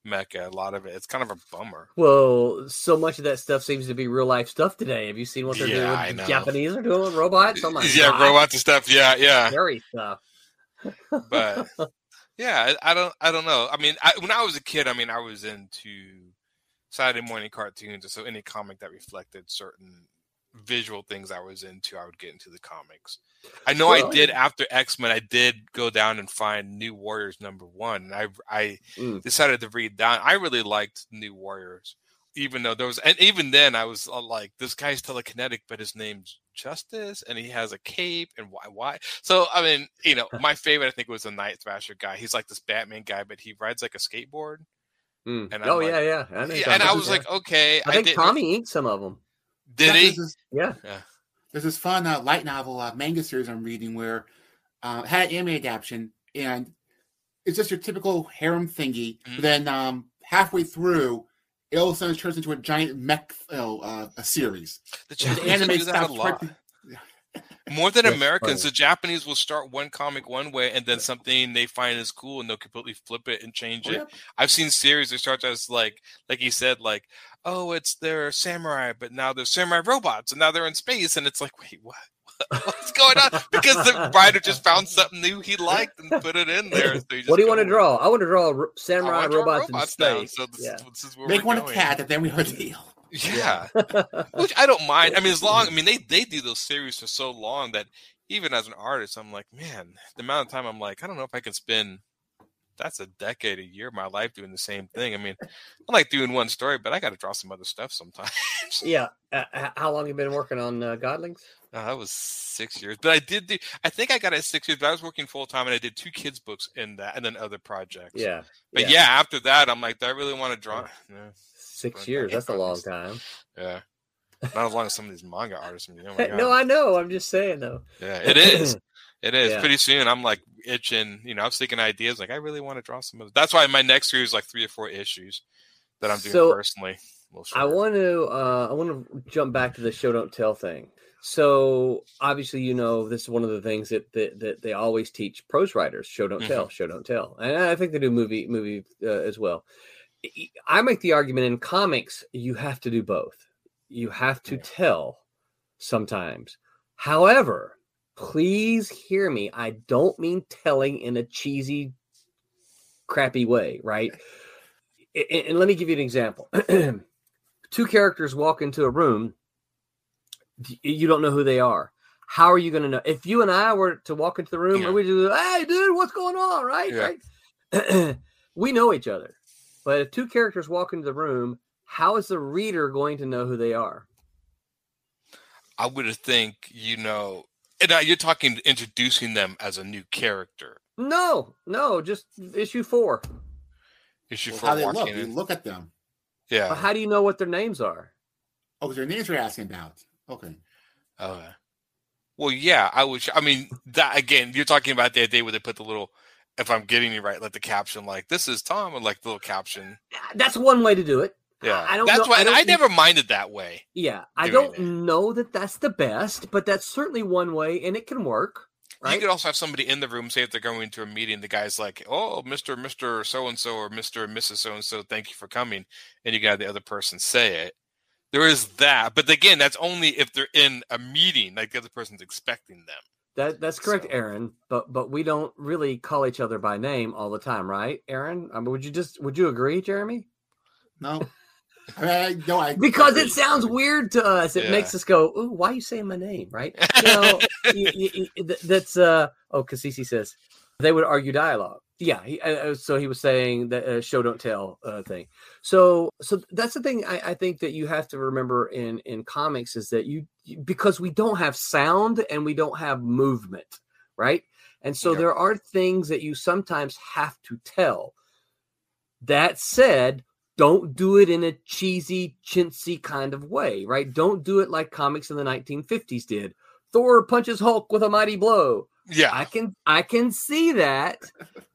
Mecha, a lot of it. It's kind of a bummer. Well, so much of that stuff seems to be real life stuff today. Have you seen what they're yeah, doing? With Japanese are doing with robots. Oh my yeah, God. robots and stuff. Yeah, yeah. Scary stuff. But yeah, I don't, I don't know. I mean, I, when I was a kid, I mean, I was into Saturday morning cartoons, or so any comic that reflected certain visual things I was into, I would get into the comics. I know well, I did after X-Men, I did go down and find New Warriors number one. And I I mm. decided to read that. I really liked New Warriors, even though there was, and even then I was like, this guy's telekinetic, but his name's Justice, and he has a cape, and why, why? So, I mean, you know, my favorite, I think, was the Night Thrasher guy. He's like this Batman guy, but he rides like a skateboard. Mm. And I'm oh, like, yeah, yeah. I yeah and I was like, okay. I, I think Tommy inked some of them. Did yeah, he? There's this, yeah. yeah. There's this fun uh, light novel uh, manga series I'm reading where uh, it had an anime adaptation, and it's just your typical harem thingy. Mm-hmm. But then um, halfway through, it all of a sudden turns into a giant mech you know, uh, a series. The Japanese anime do that a lot. Twerking. More than Americans, funny. The Japanese will start one comic one way, and then something they find is cool, and they'll completely flip it and change oh, it. Yeah. I've seen series that start as like, like you said, like, oh, it's their samurai, but now they're samurai robots, and now they're in space, and it's like, wait, what? What's going on? Because the writer just found something new he liked and put it in there. So what do you want to draw? I want to draw samurai robots, robots in space. So this, yeah. this is where Make we're one going. A cat, and then we have a deal. Yeah, which I don't mind. I mean, as long, I mean, they, they do those series for so long that even as an artist, I'm like, man, the amount of time I'm like, I don't know if I can spend, that's a decade, a year of my life doing the same thing. I mean, I like doing one story, but I got to draw some other stuff sometimes. Yeah. Uh, how long have you been working on uh, Godlings? Uh, that was six years, but I did do, I think I got it six years, but I was working full time and I did two kids books in that and then other projects. Yeah. But yeah, yeah after that, I'm like, do I really want to draw? Yeah. Yeah. Six years, that's a long time. Yeah. Not as long as some of these manga artists. I mean, oh my God. No, I know. I'm just saying, though. Yeah, it is. It is. Yeah. Pretty soon, I'm like itching. You know, I'm thinking ideas. Like, I really want to draw some of it. That's why my next series is like three or four issues that I'm doing so personally. I want to uh, I want to jump back to the show don't tell thing. So obviously, you know, this is one of the things that that, that they always teach prose writers: show, don't mm-hmm. tell, show, don't tell. And I think they do movie movie uh, as well. I make the argument in comics, you have to do both. You have to yeah. tell sometimes. However, please hear me. I don't mean telling in a cheesy, crappy way, right? And, and let me give you an example. Two characters walk into a room. You don't know who they are. How are you going to know? If you and I were to walk into the room, yeah. and we do, hey, dude, what's going on, right? Yeah. right? We know each other. But if two characters walk into the room, how is the reader going to know who they are? I would think, you know, and now you're talking introducing them as a new character. No, no, just issue four. Issue well, four. How they look? You look at them. Yeah. Well, how do you know what their names are? Oh, because their names are asking about. Okay. Okay. Well, yeah, I would. I mean, that again, you're talking about that day where they put the little. If I'm getting you right, let the caption like this is Tom, and like the little caption. That's one way to do it. Yeah, I don't. That's know, why I, don't, I never minded that way. Yeah, I don't it. know that that's the best, but that's certainly one way, and it can work. Right? You could also have somebody in the room say if they're going to a meeting, the guy's like, "Oh, Mister Mister So and So or Mister and Missus So and So, thank you for coming," and you got the other person say it. There is that, but again, that's only if they're in a meeting, like the other person's expecting them. That that's correct, so. Aaron. But but we don't really call each other by name all the time, right, Aaron? I mean, would you just would you agree, Jeremy? No, I mean, I, no, I because agree. It sounds weird to us. It yeah. makes us go, "Ooh, why are you saying my name?" Right? You know, you, you, you, that's uh. Oh, Kasisi says they would argue dialogue. Yeah, he, uh, so he was saying that uh, show don't tell uh, thing. So so that's the thing I, I think that you have to remember in, in comics is that you, you because we don't have sound and we don't have movement, right? And so yeah. there are things that you sometimes have to tell. That said, don't do it in a cheesy, chintzy kind of way, right? Don't do it like comics in the nineteen fifties did. Thor punches Hulk with a mighty blow. Yeah, I can I can see that.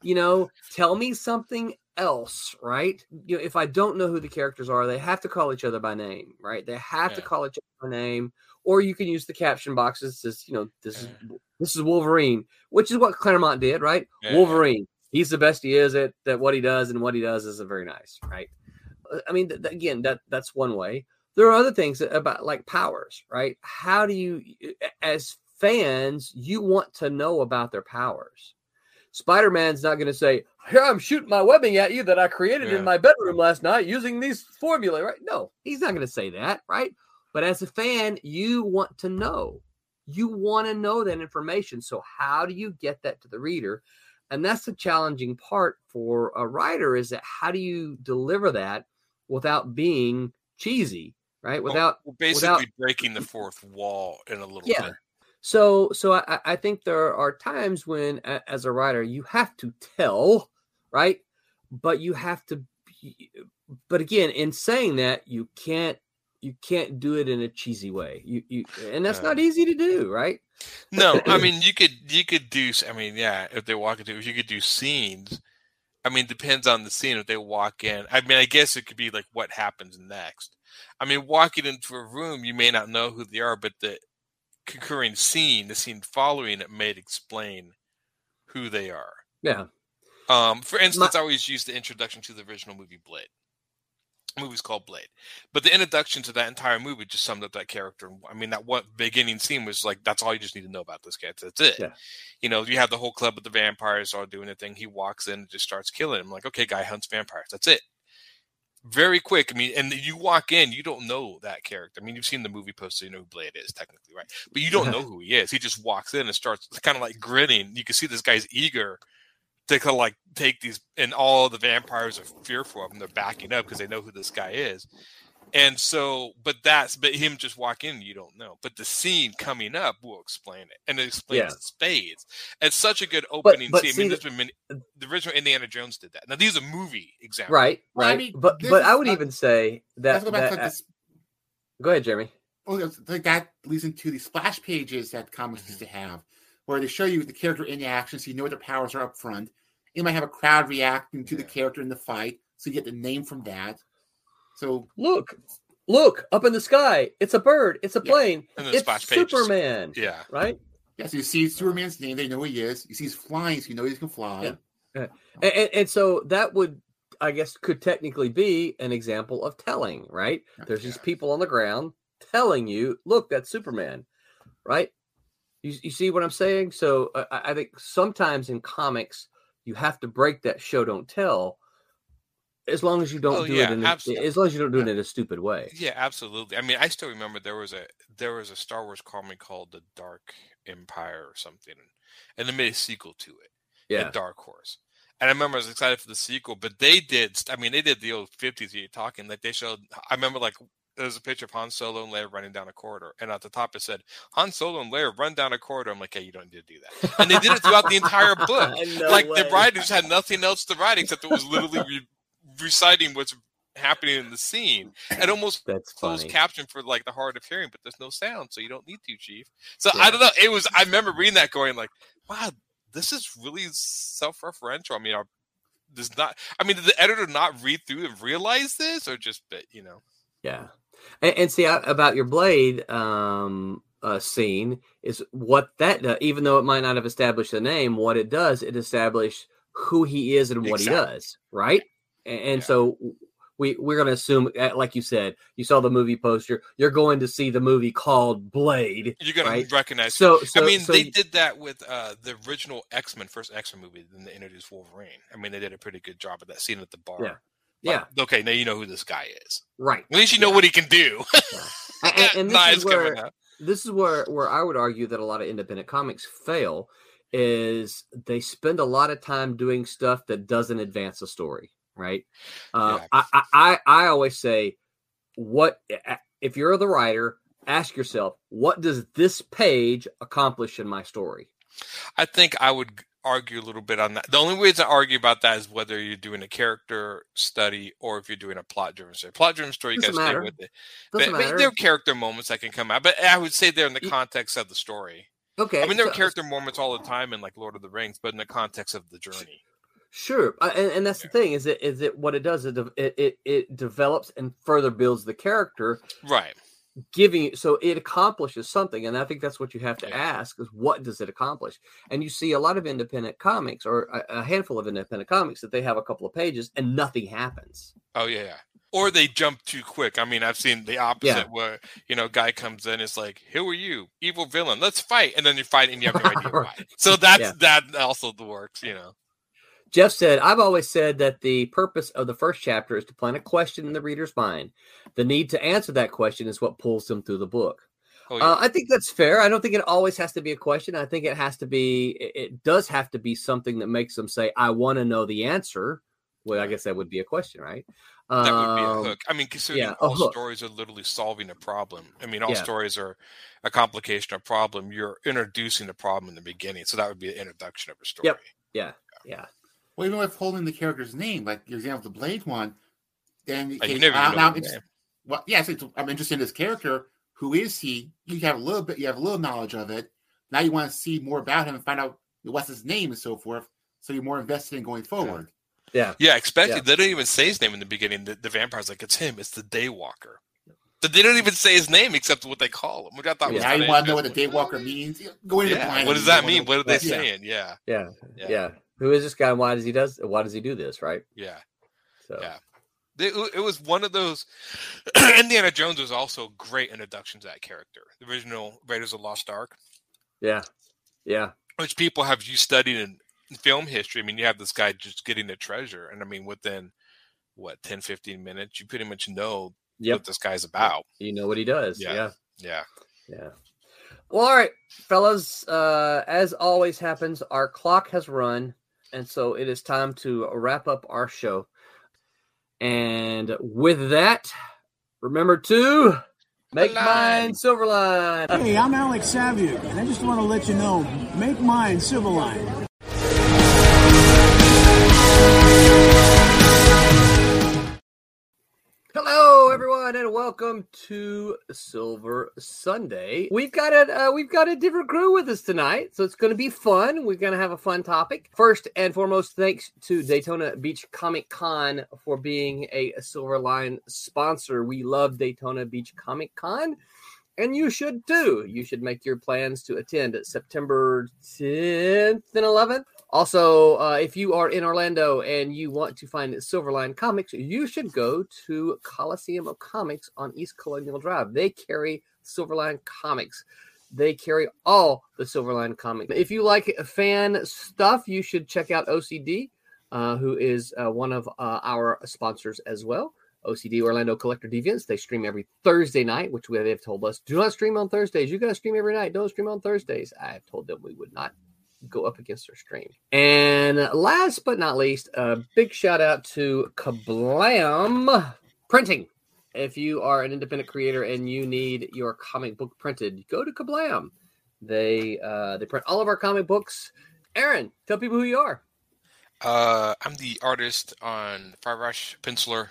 You know, tell me something else, right? You know, if I don't know who the characters are, they have to call each other by name, right? They have yeah. to call each other by name, or you can use the caption boxes. This, you know, this yeah. is this is Wolverine, which is what Claremont did, right? Yeah. Wolverine, he's the best he is at that what he does, and what he does is very nice, right? I mean, th- again, that that's one way. There are other things about like powers, right? How do you as fans, you want to know about their powers. Spider-Man's not going to say, here, I'm shooting my webbing at you that I created yeah. in my bedroom last night using these formulae, right? No, he's not going to say that, right? But as a fan, you want to know. You want to know that information. So how do you get that to the reader? And that's the challenging part for a writer is that how do you deliver that without being cheesy, right? Without well, basically without... breaking the fourth wall in a little yeah. bit. So so I, I think there are times when, as a writer, you have to tell, right? But you have to be, but again, in saying that, you can't you can't do it in a cheesy way. You you and that's uh, not easy to do, right? No, I mean you could you could do I mean, yeah, if they walk into if you could do scenes. I mean, it depends on the scene if they walk in. I mean, I guess it could be like what happens next. I mean, walking into a room, you may not know who they are, but the concurring scene, the scene following it may explain who they are. Yeah. Um, for instance, My- I always use the introduction to the original movie Blade. The movie's called Blade. But the introduction to that entire movie just summed up that character. I mean, that one beginning scene was like, that's all you just need to know about this guy. That's it. Yeah. You know, you have the whole club of the vampires all doing their thing. He walks in and just starts killing him. Like, okay, guy hunts vampires. That's it. Very quick. I mean, and you walk in, you don't know that character. I mean, you've seen the movie poster, you know who Blade is, technically, right? But you don't know who he is. He just walks in and starts kind of like grinning. You can see this guy's eager to kind of like take these, and all the vampires are fearful of him. They're backing up because they know who this guy is. And so, but that's, but him just walk in, you don't know. But the scene coming up will explain it, and it explains yeah. spades. It's such a good opening but, but scene. See, I mean, there's been many, the original Indiana Jones did that. Now, these are movie examples, right? Right. I mean, but but is, I would uh, even say that. Go, that uh, go ahead, Jeremy. Well, like that leads into the splash pages that comics used to have, where they show you the character in action, so you know what their powers are up front. You might have a crowd reacting to yeah. the character in the fight, so you get the name from that. So look, look up in the sky, it's a bird, it's a plane, yeah. and it's Superman. Pages. Yeah, right. Yeah, so you see Superman's name, they know he is. You see he's flying, so you know he can fly. Yeah. Yeah. And, and, and so that would, I guess, could technically be an example of telling, right? There's yeah. these people on the ground telling you, look, that's Superman, right? You, you see what I'm saying? So uh, I think sometimes in comics, you have to break that show don't tell, as long as you don't oh, do yeah, it in a, as long as you don't do yeah. it in a stupid way. Yeah, absolutely. I mean, I still remember there was a there was a Star Wars comic called The Dark Empire or something, and they made a sequel to it. Yeah, Dark Horse. And I remember I was excited for the sequel, but they did. I mean, they did the old fifties. You're talking like they showed. I remember like there was a picture of Han Solo and Leia running down a corridor, and at the top it said Han Solo and Leia run down a corridor. I'm like, hey, you don't need to do that. And they did it throughout the entire book. No like way. The writers had nothing else to write except it was literally re- reciting what's happening in the scene, and almost that's closed funny. Caption for like the hard of hearing, but there's no sound, so you don't need to, Chief. So yeah. I don't know. It was. I remember reading that, going like, wow. This is really self-referential. I mean, our, this not. I mean, did the editor not read through and realize this, or just, you know? Yeah, and, and see I, about your Blade um, uh, scene is what that. Uh, even though it might not have established the name, what it does, it established who he is and what exactly. he does, right? And, and yeah. so we we're gonna assume, like you said, you saw the movie poster. You're going to see the movie called Blade. You're gonna right? recognize. So, so I mean, so, they did that with uh, the original X-Men, first X-Men movie. Then they introduced Wolverine. I mean, they did a pretty good job of that scene at the bar. Yeah. Like, yeah. Okay, now you know who this guy is. Right. At least you know yeah. what he can do. Yeah. and, and this, nice is where, this is where where I would argue that a lot of independent comics fail is they spend a lot of time doing stuff that doesn't advance the story. Right. Uh, yeah. I, I, I always say, what if you're the writer, ask yourself, what does this page accomplish in my story? I think I would argue a little bit on that. The only way to argue about that is whether you're doing a character study or if you're doing a plot driven story. Plot driven story, you got to stay with it. But, I mean, there are character moments that can come out, but I would say they're in the context of the story. Okay. I mean, there so, are character moments all the time in like Lord of the Rings, but in the context of the journey. Sure, and, and that's yeah. the thing is it is it what it does it it it develops and further builds the character, right? Giving so it accomplishes something, and I think that's what you have to yeah. ask is what does it accomplish? And you see a lot of independent comics or a, a handful of independent comics that they have a couple of pages and nothing happens. Oh yeah, yeah. Or they jump too quick. I mean, I've seen the opposite yeah. where, you know, guy comes in, it's like, who are you? Evil villain. Let's fight, and then you fight, and you have no idea why. So that's yeah. that also works, you know. Jeff said, I've always said that the purpose of the first chapter is to plant a question in the reader's mind. The need to answer that question is what pulls them through the book. Oh, yeah. uh, I think that's fair. I don't think it always has to be a question. I think it has to be, it does have to be something that makes them say, I want to know the answer. Well, I guess that would be a question, right? That would be a hook. I mean, considering yeah, all hook. stories are literally solving a problem. I mean, all yeah. stories are a complication of problem. You're introducing the problem in the beginning. So that would be the introduction of a story. Yep. Yeah, yeah. yeah. Well, even with holding the character's name, like your example, the Blade one, then like, you never uh, know inter- well, yes, yeah, so I'm interested in this character. Who is he? You have a little bit, you have a little knowledge of it. Now you want to see more about him and find out what's his name and so forth. So you're more invested in going forward. Yeah, yeah. yeah Especially yeah. they don't even say his name in the beginning. The, the vampire's like, it's him. It's the Daywalker. But they don't even say his name except what they call him, which I thought yeah, was. I want to know what the Daywalker means. Go into yeah. the blind. What does that mean? What are they yeah. saying? Yeah. Yeah. Yeah. yeah. Who is this guy? And why does he does? Why does he do this? Right? Yeah. So. Yeah. It, it was one of those. Indiana Jones was also great introduction to that character. The original Raiders of the Lost Ark. Yeah. Yeah. Which people have you studied in film history? I mean, you have this guy just getting the treasure, and I mean, within what ten, fifteen minutes, you pretty much know yep. what this guy's about. You know what he does. Yeah. Yeah. Yeah. yeah. Well, all right, fellas. Uh, as always happens, our clock has run. And so it is time to wrap up our show. And with that, remember to make mine Silverline. Hey, I'm Alex Savio, and I just want to let you know, make mine Silverline. Hello, everyone, and welcome. welcome to Silver Sunday. We've got a uh, we've got a different crew with us tonight, so it's going to be fun. We're going to have a fun topic. First and foremost, thanks to Daytona Beach Comic Con for being a Silver Line sponsor. We love Daytona Beach Comic Con. And you should too. You should make your plans to attend September tenth and eleventh. Also, uh, if you are in Orlando and you want to find Silverline Comics, you should go to Coliseum of Comics on East Colonial Drive. They carry Silverline Comics. They carry all the Silverline Comics. If you like fan stuff, you should check out O C D, uh, who is uh, one of uh, our sponsors as well. O C D, Orlando Collector Deviants. They stream every Thursday night, which we have told us, do not stream on Thursdays. You got to stream every night. Don't stream on Thursdays. I have told them we would not go up against their stream. And last but not least, a big shout out to Kablam Printing. If you are an independent creator and you need your comic book printed, go to Kablam. They, uh, they print all of our comic books. Aaron, tell people who you are. Uh, I'm the artist on Fire Rush Penciler.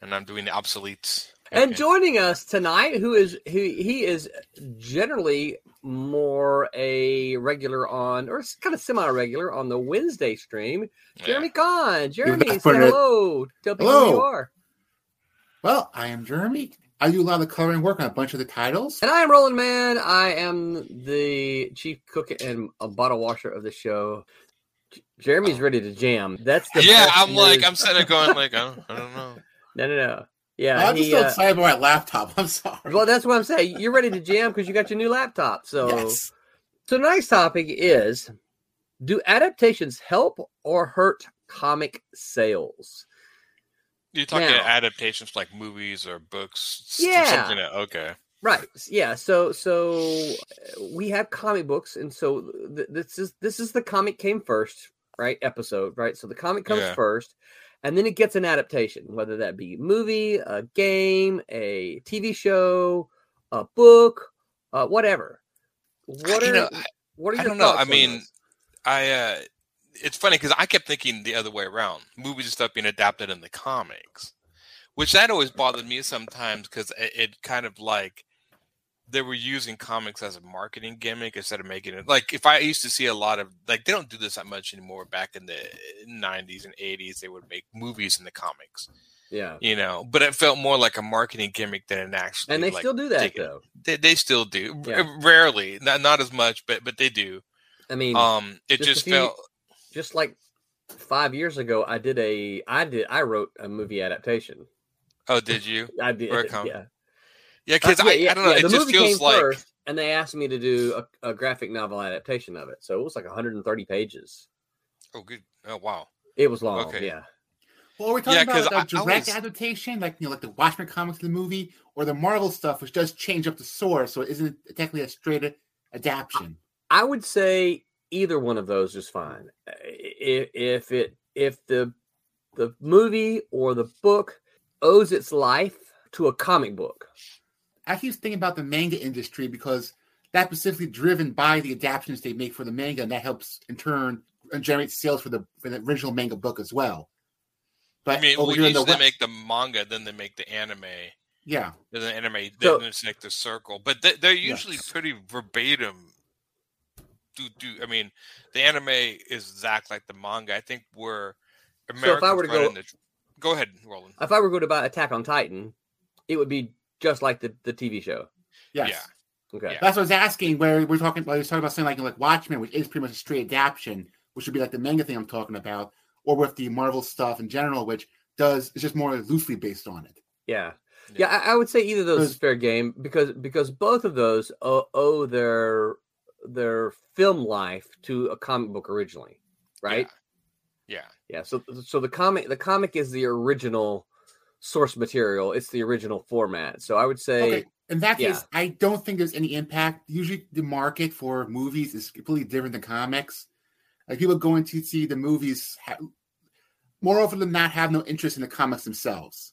And I'm doing the obsolete. Okay. And joining us tonight, who is who? He is generally more a regular on, or kind of semi-regular on the Wednesday stream. Yeah. Jeremy Kahn. Jeremy, say hello. Tell people who you are. Well, I am Jeremy. I do a lot of the coloring work on a bunch of the titles. And I am Roland Mann. I am the chief cook and a bottle washer of the show. Jeremy's ready to jam. That's the yeah. I'm news. Like I'm sitting there going like I don't, I don't know. No, no, no. Yeah, I'm he, still excited uh, about my laptop. I'm sorry. Well, that's what I'm saying. You're ready to jam because you got your new laptop. So, yes. So tonight's topic is: do adaptations help or hurt comic sales? You're talking now, adaptations like movies or books. Yeah. Something that, okay. Right. Yeah. So, so we have comic books, and so th- this is this is the comic came first, right? Episode, right? So the comic comes yeah. first. And then it gets an adaptation, whether that be a movie, a game, a T V show, a book, uh, whatever. What are, you know, I, what are your I don't know. I mean, this? I uh, it's funny because I kept thinking the other way around. Movies and stuff being adapted in the comics, which that always bothered me sometimes because it, it kind of like they were using comics as a marketing gimmick instead of making it like if I used to see a lot of like, they don't do this that much anymore. Back in the nineties and eighties, they would make movies in the comics. Yeah. You know, but it felt more like a marketing gimmick than an actual. And they like, still do that they, though. They, they still do yeah. rarely, not, not as much, but, but they do. I mean, um, it just, just few, felt just like five years ago. I did a, I did, I wrote a movie adaptation. Oh, did you? I did. Or a yeah. Yeah, because uh, yeah, I, yeah, I don't know. Yeah. It the just movie feels came like first, and they asked me to do a, a graphic novel adaptation of it, so it was like one hundred thirty pages. Oh, good! Oh, wow! It was long. Okay. Yeah. Well, are we talking yeah, about like, a direct always... adaptation, like you know, like the Watchmen comics, the movie, or the Marvel stuff, which does change up the source, so it isn't technically a straight adaptation. I would say either one of those is fine. If, if it if the the movie or the book owes its life to a comic book. I keep thinking about the manga industry because that's specifically driven by the adaptations they make for the manga, and that helps in turn generate sales for the for the original manga book as well. But I mean, over well, here in the they West, make the manga, then they make the anime. Yeah, then the anime, so, then it's like the circle. But they, they're usually yes. pretty verbatim. Do do I mean the anime is exactly like the manga? I think we're American. So if I were to go, the, go ahead, Roland. If I were to go to buy Attack on Titan, it would be. Just like the, the T V show. Yes. Yeah. Okay. Yeah. That's what I was asking, where we're talking about, I was talking about something like, like Watchmen, which is pretty much a straight adaptation, which would be like the manga thing I'm talking about, or with the Marvel stuff in general, which does is just more loosely based on it. Yeah. Yeah, yeah I, I would say either of those is fair game because because both of those owe, owe their their film life to a comic book originally, right? Yeah. Yeah. yeah so so the comic the comic is the original source material. It's the original format. So I would say okay. in that yeah. case, I don't think there's any impact. Usually the market for movies is completely different than comics. Like people going to see the movies have, more often than not have no interest in the comics themselves.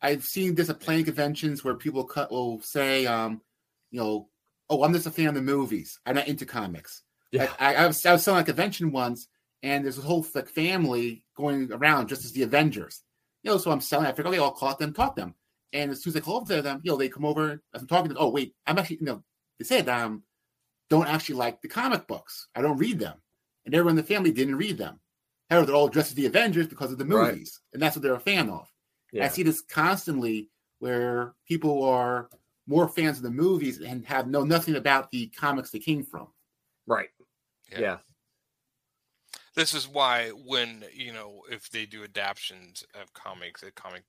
I've seen this at playing conventions where people cut, will say, um, you know, oh, I'm just a fan of the movies. I'm not into comics. Yeah. Like, I, I, was, I was selling a convention once and there's a whole like, family going around just as the Avengers. You know, so I'm selling. I figured, okay, I'll call them, taught them. And as soon as I call to them, you know, they come over as I'm talking to them. Oh, wait, I'm actually, you know, they said I um, don't actually like the comic books. I don't read them. And everyone in the family didn't read them. However, they're all dressed as the Avengers because of the movies. Right. And that's what they're a fan of. Yeah. I see this constantly where people are more fans of the movies and have know nothing about the comics they came from. Right. Yeah. yeah. This is why when, you know, if they do adaptions of comics, a comic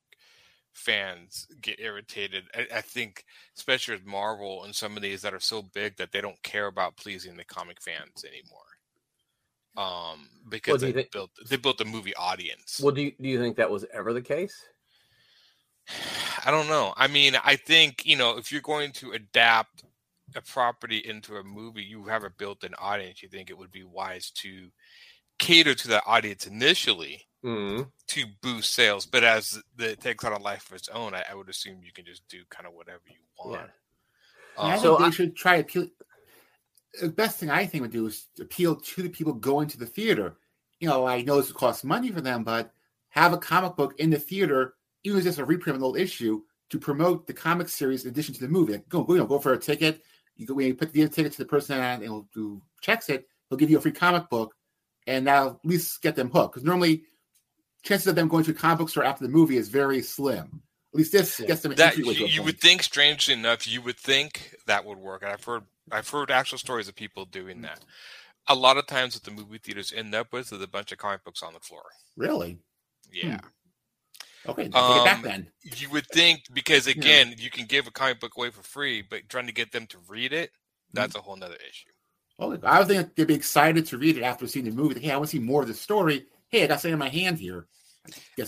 fans get irritated. I, I think especially with Marvel and some of these that are so big that they don't care about pleasing the comic fans anymore. Um, because well, they think, built they built a movie audience. Well, do you, do you think that was ever the case? I don't know. I mean, I think, you know, if you're going to adapt a property into a movie, you have a built-in audience. You think it would be wise to cater to that audience initially. Mm-hmm. To boost sales, but as the, it takes on a life of its own, I, I would assume you can just do kind of whatever you want. Yeah. Um, I think so they I, should try appeal. The best thing I think would do is appeal to the people going to the theater. You know, I know this would cost money for them, but have a comic book in the theater, even just a reprint of an old issue, to promote the comic series in addition to the movie. Like, go, you know, go for a ticket. You go, when you put the ticket to the person and he'll, who checks it, he'll give you a free comic book, and that'll at least get them hooked. Because normally, chances of them going to a comic book store after the movie is very slim. At least this yeah. gets them. That, you you would think, strangely enough, you would think that would work. And I've heard, I've heard actual stories of people doing that. A lot of times, what the movie theaters end up with is a bunch of comic books on the floor. Really? Yeah. Hmm. Okay. Take um, it back then. You would think, because again, yeah. you can give a comic book away for free, but trying to get them to read it—that's mm-hmm. a whole nother issue. Well, I would think they'd be excited to read it after seeing the movie. Hey, I want to see more of the story. Hey, I got something in my hand here.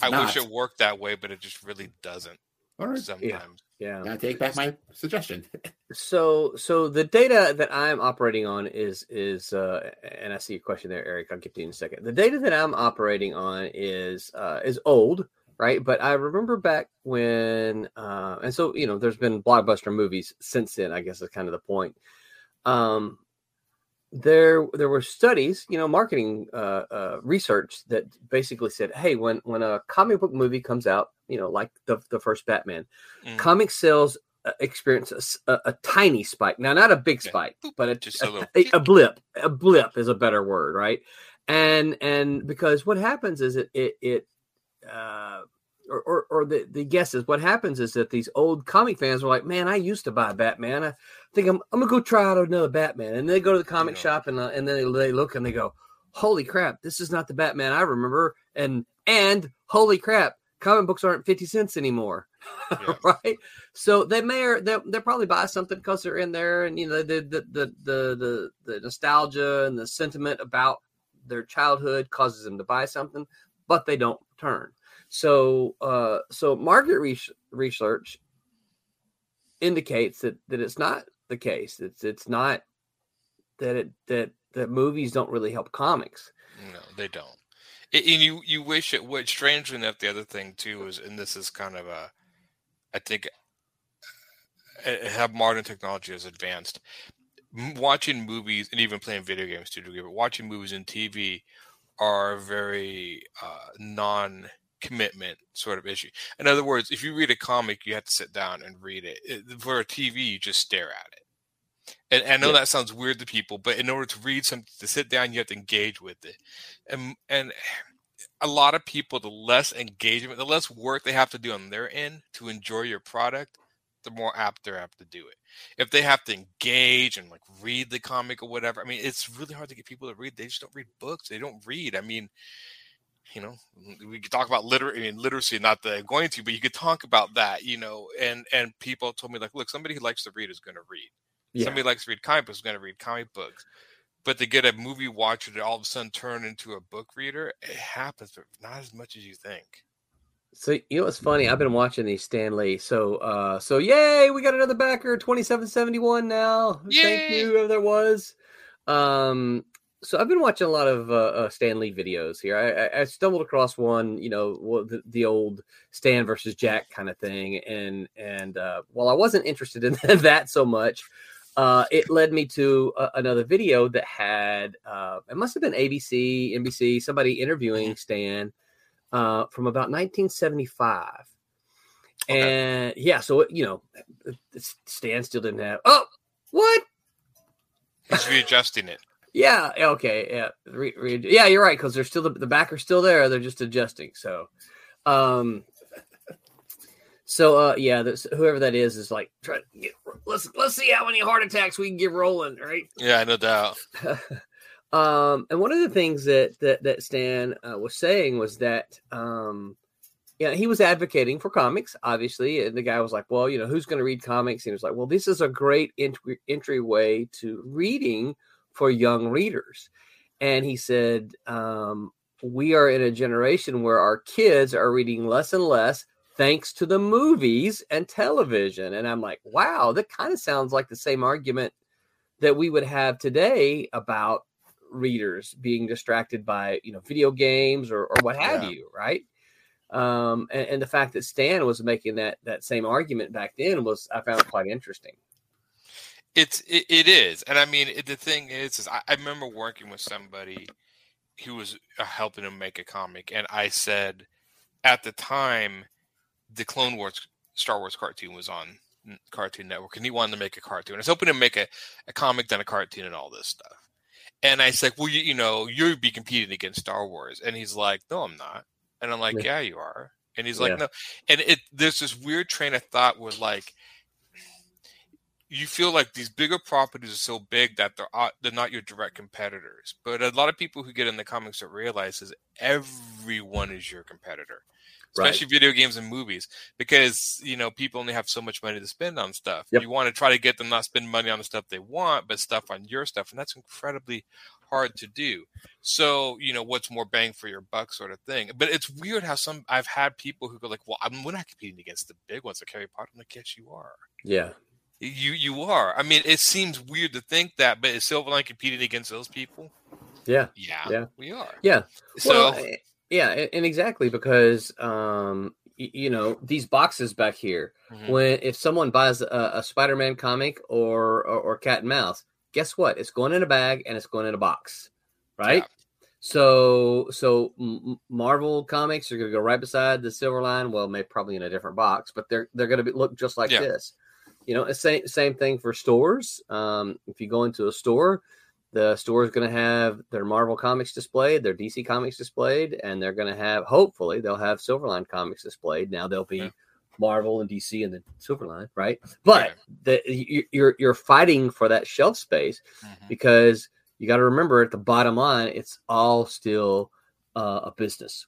I, I wish it worked that way, but it just really doesn't. All right. Sometimes. Yeah. yeah. I take back my suggestion. so so the data that I'm operating on is, is uh, and I see a question there, Eric. I'll get to you in a second. The data that I'm operating on is uh, is old, right? But I remember back when, uh, and so, you know, there's been blockbuster movies since then, I guess is kind of the point. Um There, there were studies, you know, marketing uh, uh, research that basically said, "Hey, when when a comic book movie comes out, you know, like the the first Batman, mm. comic sales experience a, a, a tiny spike. Now, not a big spike, yeah. but a, just a, a, a, a blip. A blip is a better word, right? And and because what happens is it it, it uh, or, or or the the guess is what happens is that these old comic fans were like, "Man, I used to buy Batman. I, think I'm, I'm gonna go try out another Batman," and they go to the comic yeah. shop and uh, and then they, they look and they go, "Holy crap, this is not the Batman I remember," and and holy crap, comic books aren't fifty cents anymore, yeah. right? So they may or they'll, they'll probably buy something because they're in there, and you know the the, the the the the nostalgia and the sentiment about their childhood causes them to buy something, but they don't return. So uh, so market re- research indicates that that it's not the case. It's it's not that it that that movies don't really help comics. No, they don't. It, and you you wish it would. Strangely enough, the other thing too is, and this is kind of a, I think, how modern technology has advanced. Watching movies and even playing video games to a degree, but watching movies and T V are very uh, non. commitment sort of issue. In other words, if you read a comic, you have to sit down and read it. For a T V, you just stare at it. And, and I know yeah. that sounds weird to people, but in order to read something, to sit down, you have to engage with it. And and a lot of people, the less engagement, the less work they have to do on their end to enjoy your product, the more apt they're apt to do it. If they have to engage and like read the comic or whatever, I mean, it's really hard to get people to read. They just don't read books. They don't read. I mean, you know, we could talk about liter- I mean, literacy, not that I'm going to, but you could talk about that, you know, and, and people told me like, look, somebody who likes to read is going to read. Yeah. Somebody likes to read comic books is going to read comic books. But to get a movie watcher to all of a sudden turn into a book reader, it happens, but not as much as you think. So, you know, what's funny. I've been watching these, Stan Lee. So, uh, so yay, we got another backer, twenty-seven seventy-one now. Yay! Thank you, if there was. Um, So I've been watching a lot of uh, uh, Stan Lee videos here. I, I, I stumbled across one, you know, the, the old Stan versus Jack kind of thing. And and uh, while I wasn't interested in that so much, uh, it led me to uh, another video that had, uh, it must have been A B C, N B C, somebody interviewing Stan uh, from about nineteen seventy-five. Okay. And yeah, so you know, Stan still didn't have. Oh, what? He's readjusting it. Yeah. Okay. Yeah. Re- re- yeah. You're right, because they're still the, the back are still there. They're just adjusting. So, um, so uh, yeah. This, whoever that is is like, try to get, let's let's see how many heart attacks we can get rolling, right? Yeah, no doubt. um, and one of the things that that that Stan uh, was saying was that um. Yeah, he was advocating for comics, obviously, and the guy was like, well, you know, who's going to read comics? And he was like, well, this is a great entry entryway to reading for young readers. And he said, um, we are in a generation where our kids are reading less and less thanks to the movies and television. And I'm like, wow, that kind of sounds like the same argument that we would have today about readers being distracted by, you know, video games or, or what have yeah. you, right? Um, and, and the fact that Stan was making that, that same argument back then was, I found quite interesting. It's, it, it is. And I mean, it, the thing is, is I, I remember working with somebody who was helping him make a comic. And I said, at the time, the Clone Wars, Star Wars cartoon was on Cartoon Network, and he wanted to make a cartoon. I was hoping to make a, a comic, then a cartoon and all this stuff. And I said, well, you, you know, you'd be competing against Star Wars. And he's like, no, I'm not. And I'm like, yeah, you are. And he's like, yeah. no. And it there's this weird train of thought where, like, you feel like these bigger properties are so big that they're they're not your direct competitors. But a lot of people who get in the comics don't realize is everyone is your competitor, especially right. video games and movies, because, you know, people only have so much money to spend on stuff. Yep. You want to try to get them not spend money on the stuff they want, but stuff on your stuff. And that's incredibly hard to do. So, you know, what's more bang for your buck sort of thing. But it's weird how some I've had people who go like, well, I'm, we're not competing against the big ones like Harry Potter. I'm like, yes, you are. Yeah. You you are. I mean, it seems weird to think that, but is Silverline competing against those people? Yeah. Yeah. Yeah. We are. Yeah. So. Well, yeah. And exactly because, um, you know, these boxes back here, mm-hmm. when if someone buys a, a Spider-Man comic or, or, or Cat and Mouse, guess what? It's going in a bag and it's going in a box, right? Yeah. So, so M- Marvel comics are going to go right beside the Silverline. Well, maybe probably in a different box, but they're they're going to look just like yeah. this. You know, same same thing for stores. Um, if you go into a store, the store is going to have their Marvel comics displayed, their D C comics displayed, and they're going to have hopefully they'll have Silverline comics displayed. Now they'll be. Yeah. Marvel and D C and the Silverline, right? But yeah. the, you're you're fighting for that shelf space mm-hmm. because you got to remember at the bottom line, it's all still uh, a business.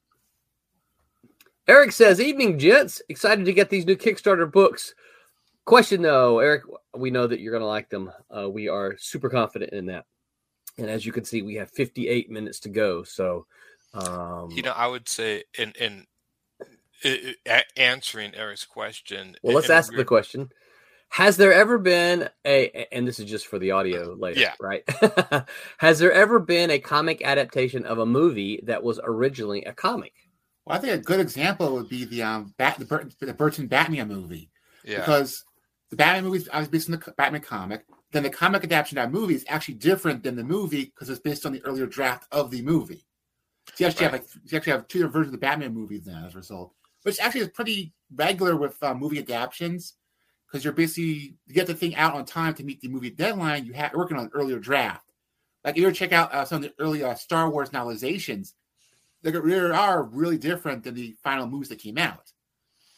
Eric says, "Evening, gents. Excited to get these new Kickstarter books. Question though, Eric, we know that you're going to like them. Uh, we are super confident in that. And as you can see, we have fifty-eight minutes to go. So, um, you know, I would say in in." It, it, answering Eric's question. Well, let's ask weird... the question. Has there ever been a, and this is just for the audio later, yeah. right? Has there ever been a comic adaptation of a movie that was originally a comic? Well, I think a good example would be the um, Bat, the, Bur- the Burton Batman movie. Yeah. Because the Batman movie is obviously based on the Batman comic. Then the comic adaptation of that movie is actually different than the movie because it's based on the earlier draft of the movie. So you actually, right. have, like, you actually have two different versions of the Batman movie then as a result. Which actually is pretty regular with uh, movie adaptions, because you're basically you get the thing out on time to meet the movie deadline. You have working on an earlier draft. Like if you ever check out uh, some of the early uh, Star Wars novelizations, they really are really different than the final movies that came out.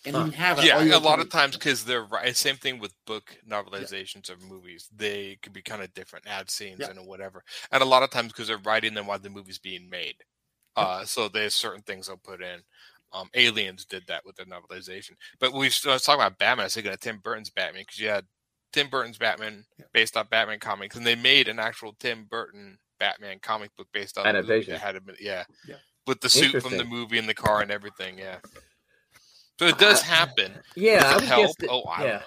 And huh. you have a, yeah, a lot movie. Of times because they're right. Same thing with book novelizations yeah. of movies; they could be kind of different, add scenes yeah. and whatever. And a lot of times because they're writing them while the movie's being made, uh, so there's certain things they'll put in. Um, Aliens did that with their novelization, but we I was talking about Batman. I was thinking of Tim Burton's Batman because you had Tim Burton's Batman yeah. based off Batman comics, and they made an actual Tim Burton Batman comic book based on the movie that had a, yeah, yeah, with the suit from the movie and the car and everything. Yeah, so it does happen. Uh, yeah, does it help? That, oh, I yeah.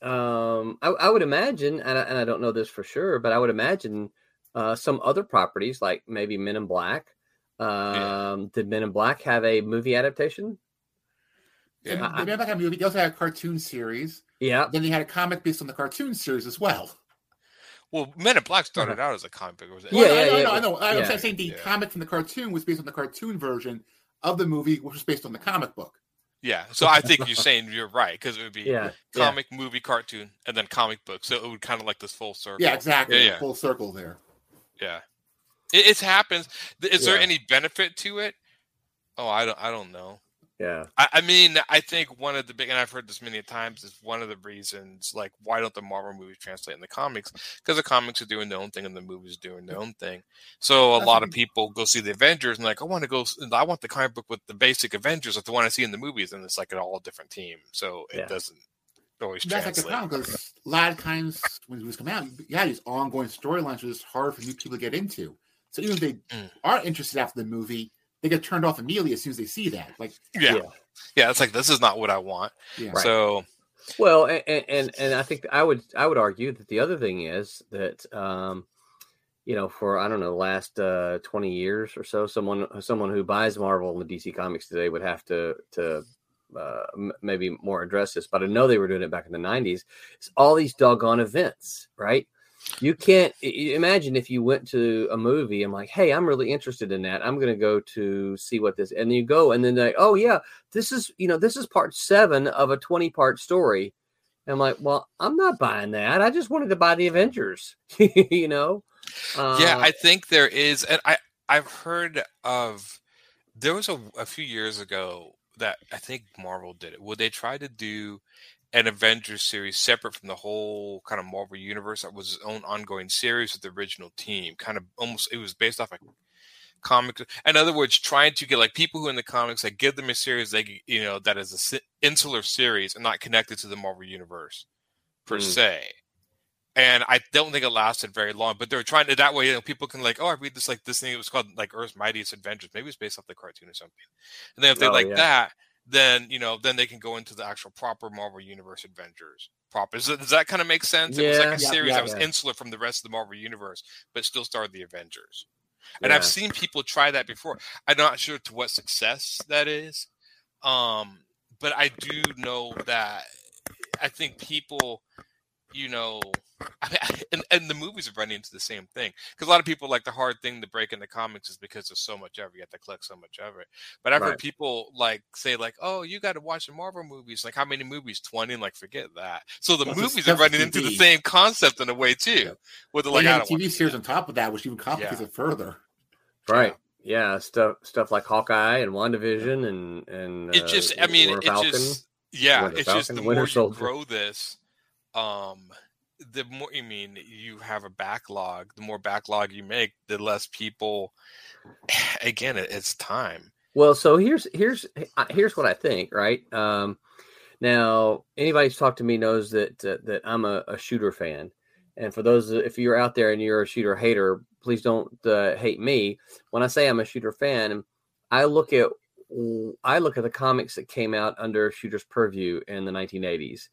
don't know. Um, I, I would imagine, and I, and I don't know this for sure, but I would imagine uh, some other properties like maybe Men in Black. Um, yeah. Did Men in Black have a movie adaptation? Yeah, Men in Black had a movie. They also had a cartoon series. Yeah. Then they had a comic based on the cartoon series as well. Well, Men in Black started out as a comic book. Was it? Yeah, yeah, yeah, I, yeah, I know. I know. Yeah. I'm saying the yeah. comic from the cartoon was based on the cartoon version of the movie, which was based on the comic book. Yeah, so I think you're saying you're right, because it would be yeah, comic, yeah. movie, cartoon, and then comic book. So it would kind of like this full circle. Yeah, exactly. Yeah, yeah. Full circle there. Yeah, it, it happens. Is yeah. there any benefit to it? Oh, I don't. I don't know. Yeah. I, I mean, I think one of the big, and I've heard this many times, is one of the reasons, like, why don't the Marvel movies translate in the comics? Because the comics are doing their own thing and the movies are doing their own thing. So a I lot think... of people go see the Avengers and like, I want to go, I want the comic book with the basic Avengers like the one I see in the movies, and it's like an all different team. So it yeah. doesn't always That's translate. That's like the problem, because a lot of times when movies come out, you have these ongoing storylines which is hard for new people to get into. So even if they mm. are interested after the movie, they get turned off immediately as soon as they see that. Like, yeah, yeah, yeah it's like this is not what I want. Yeah. Right. So, well, and, and and I think I would I would argue that the other thing is that um, you know, for I don't know the last uh, twenty years or so, someone someone who buys Marvel and the D C Comics today would have to to uh, m- maybe more address this. But I know they were doing it back in the nineties. It's all these doggone events, right? You can't imagine if you went to a movie and like, hey, I'm really interested in that. I'm going to go to see what this, and then you go and then like, oh yeah, this is, you know, this is part seven of a twenty part story. And I'm like, well, I'm not buying that. I just wanted to buy the Avengers, you know? Uh, yeah. I think there is. And I, I've heard of, there was a, a few years ago that I think Marvel did it. Well, they tried to do an Avengers series separate from the whole kind of Marvel universe that was its own ongoing series with the original team. Kind of almost, it was based off a comic. In other words, trying to get like people who are in the comics, like give them a series they you know that is an insular series and not connected to the Marvel universe per mm. se. And I don't think it lasted very long, but they were trying to that way. You know, people can like, oh, I read this like this thing. It was called like Earth's Mightiest Adventures. Maybe it's based off the cartoon or something. And then if they oh, like yeah. that. Then you know, then they can go into the actual proper Marvel Universe adventures. Proper does that, does that kind of make sense? Yeah, it was like a yeah, series yeah, that was yeah. insular from the rest of the Marvel Universe, but still starred the Avengers. And yeah. I've seen people try that before. I'm not sure to what success that is, um, but I do know that I think people, you know, I mean, and, and the movies are running into the same thing because a lot of people like the hard thing to break into comics is because there's so much of it. You have to collect so much of it. But I've right. heard people like say like, "Oh, you got to watch the Marvel movies." Like, how many movies? twenty. And like, forget that. So the well, movies are running T V. Into the same concept in a way too. Yeah. With the like, I don't T V series that. On top of that, which even complicates yeah. it further. Right. Yeah. yeah. Stuff. Stuff like Hawkeye and WandaVision and and it just. Uh, I mean, it Falcon, just. Yeah. Winter it's Falcon, just the Winter more Soldier. You grow this. Um, the more you I mean you have a backlog, the more backlog you make, the less people. Again, it, it's time. Well, so here's here's here's what I think. Right um, now, anybody who's talked to me knows that uh, that I'm a, a shooter fan, and for those, if you're out there and you're a shooter hater, please don't uh, hate me when I say I'm a shooter fan. I look at I look at the comics that came out under shooters' purview in the nineteen eighties.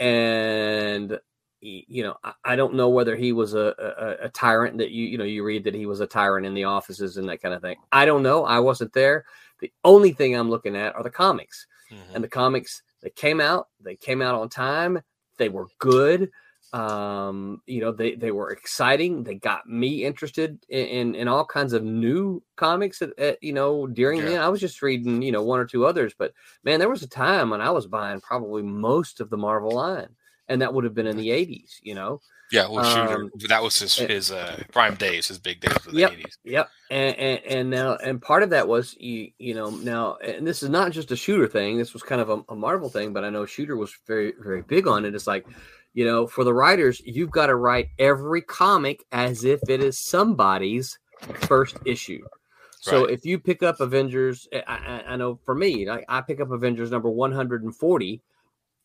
And, you know, I don't know whether he was a, a, a tyrant that, you you know, you read that he was a tyrant in the offices and that kind of thing. I don't know. I wasn't there. The only thing I'm looking at are the comics. Mm-hmm. And the comics that came out, they came out on time. They were good. Um, you know, they, they were exciting. They got me interested in, in, in all kinds of new comics, at, at, you know, during yeah. then. I was just reading, you know, one or two others. But, man, there was a time when I was buying probably most of the Marvel line. And that would have been in the eighties, you know? Yeah, well, shooter. Um, that was his, his uh, prime days, his big days of the yep, eighties. Yep, and, and, and now, and part of that was, you, you know, now, and this is not just a shooter thing. This was kind of a, a Marvel thing, but I know shooter was very, very big on it. It's like, you know, for the writers, you've got to write every comic as if it is somebody's first issue. So right. if you pick up Avengers, I, I, I know for me, I, I pick up Avengers number one hundred forty,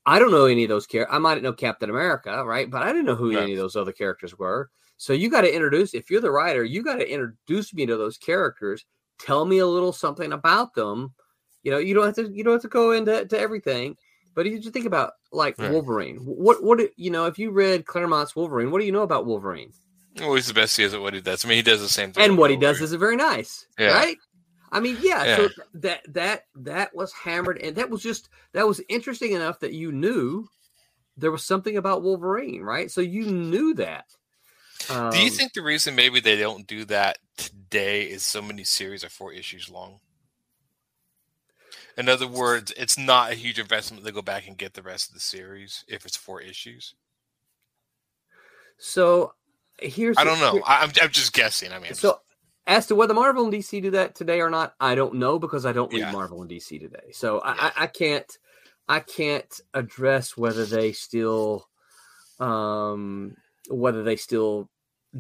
I don't know any of those characters. I might know Captain America, right? But I didn't know who yeah. any of those other characters were. So you got to introduce, if you're the writer, you got to introduce me to those characters. Tell me a little something about them. You know, you don't have to, you don't have to go into to everything. But if you just think about like yeah. Wolverine, what, what, you know, if you read Claremont's Wolverine, what do you know about Wolverine? Well, he's the best he is at what he does. I mean, he does the same thing. And what Wolverine. He does is very nice, yeah. right? I mean, yeah, yeah, so that that that was hammered, and that was just that was interesting enough that you knew there was something about Wolverine, right? So you knew that. Um, do you think the reason maybe they don't do that today is so many series are four issues long? In other words, it's not a huge investment to go back and get the rest of the series if it's four issues. So here's... I don't know. Here, I'm, I'm just guessing. I mean, so as to whether Marvel and D C do that today or not, I don't know, because I don't read yeah. Marvel and D C today. So yeah. I, I can't I can't address whether they still um, whether they still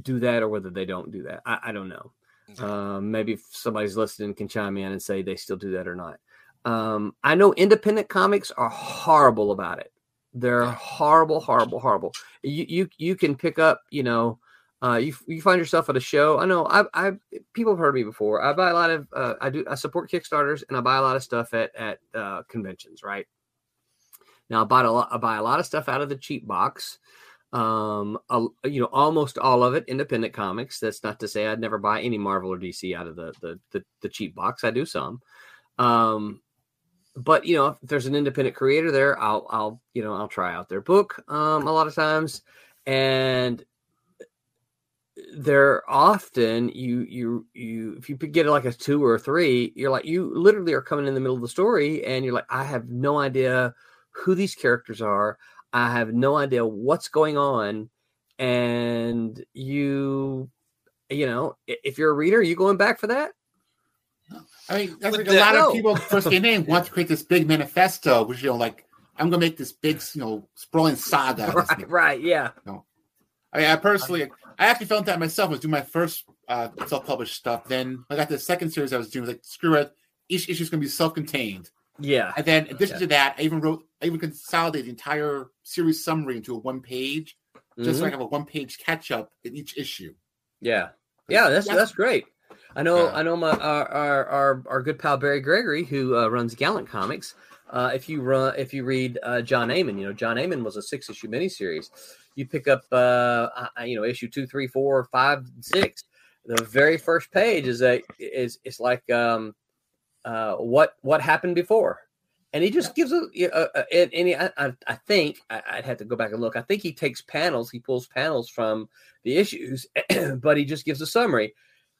do that or whether they don't do that. I, I don't know. Uh, maybe if somebody's listening can chime in and say they still do that or not. Um, I know independent comics are horrible about it. They're horrible, horrible, horrible. You you you can pick up, you know, uh, you you find yourself at a show. I know I I people have heard me before. I buy a lot of uh, I do I support Kickstarters, and I buy a lot of stuff at at uh, conventions. Right now, I buy a lot I buy a lot of stuff out of the cheap box. Um, uh, you know, almost all of it independent comics. That's not to say I'd never buy any Marvel or D C out of the the the, the cheap box. I do some, um, but you know, if there's an independent creator there, I'll I'll you know I'll try out their book um, a lot of times, and they're often you you you if you get like a two or a three, you're like you literally are coming in the middle of the story, and you're like, I have no idea who these characters are. I have no idea what's going on. And you, you know, if you're a reader, are you going back for that? I mean, that's like a lot no. of people first came in want to create this big manifesto, which, you know, like, I'm going to make this big, you know, sprawling saga. Right, right, yeah. No. I mean, I personally, I actually found that myself. I was doing my first uh, self-published stuff. Then I got the second series I was doing. I was like, screw it. Each issue is going to be self-contained. Yeah. And then in addition okay. to that, I even wrote, I even consolidated the entire series summary into a one page, just mm-hmm. so I have a one page catch up in each issue. Yeah. Yeah. That's, yeah. that's great. I know, yeah. I know my, our, our, our, our good pal, Barry Gregory, who uh, runs Gallant Comics. Uh, if you run, if you read uh, John Amon, you know, John Amon was a six issue miniseries. You pick up, uh, you know, issue two, three, four, five, six. The very first page is a, is, it's like, um, Uh, what what happened before, and he just gives a, a, a and he, I I think I, I'd have to go back and look. I think he takes panels, he pulls panels from the issues, but he just gives a summary.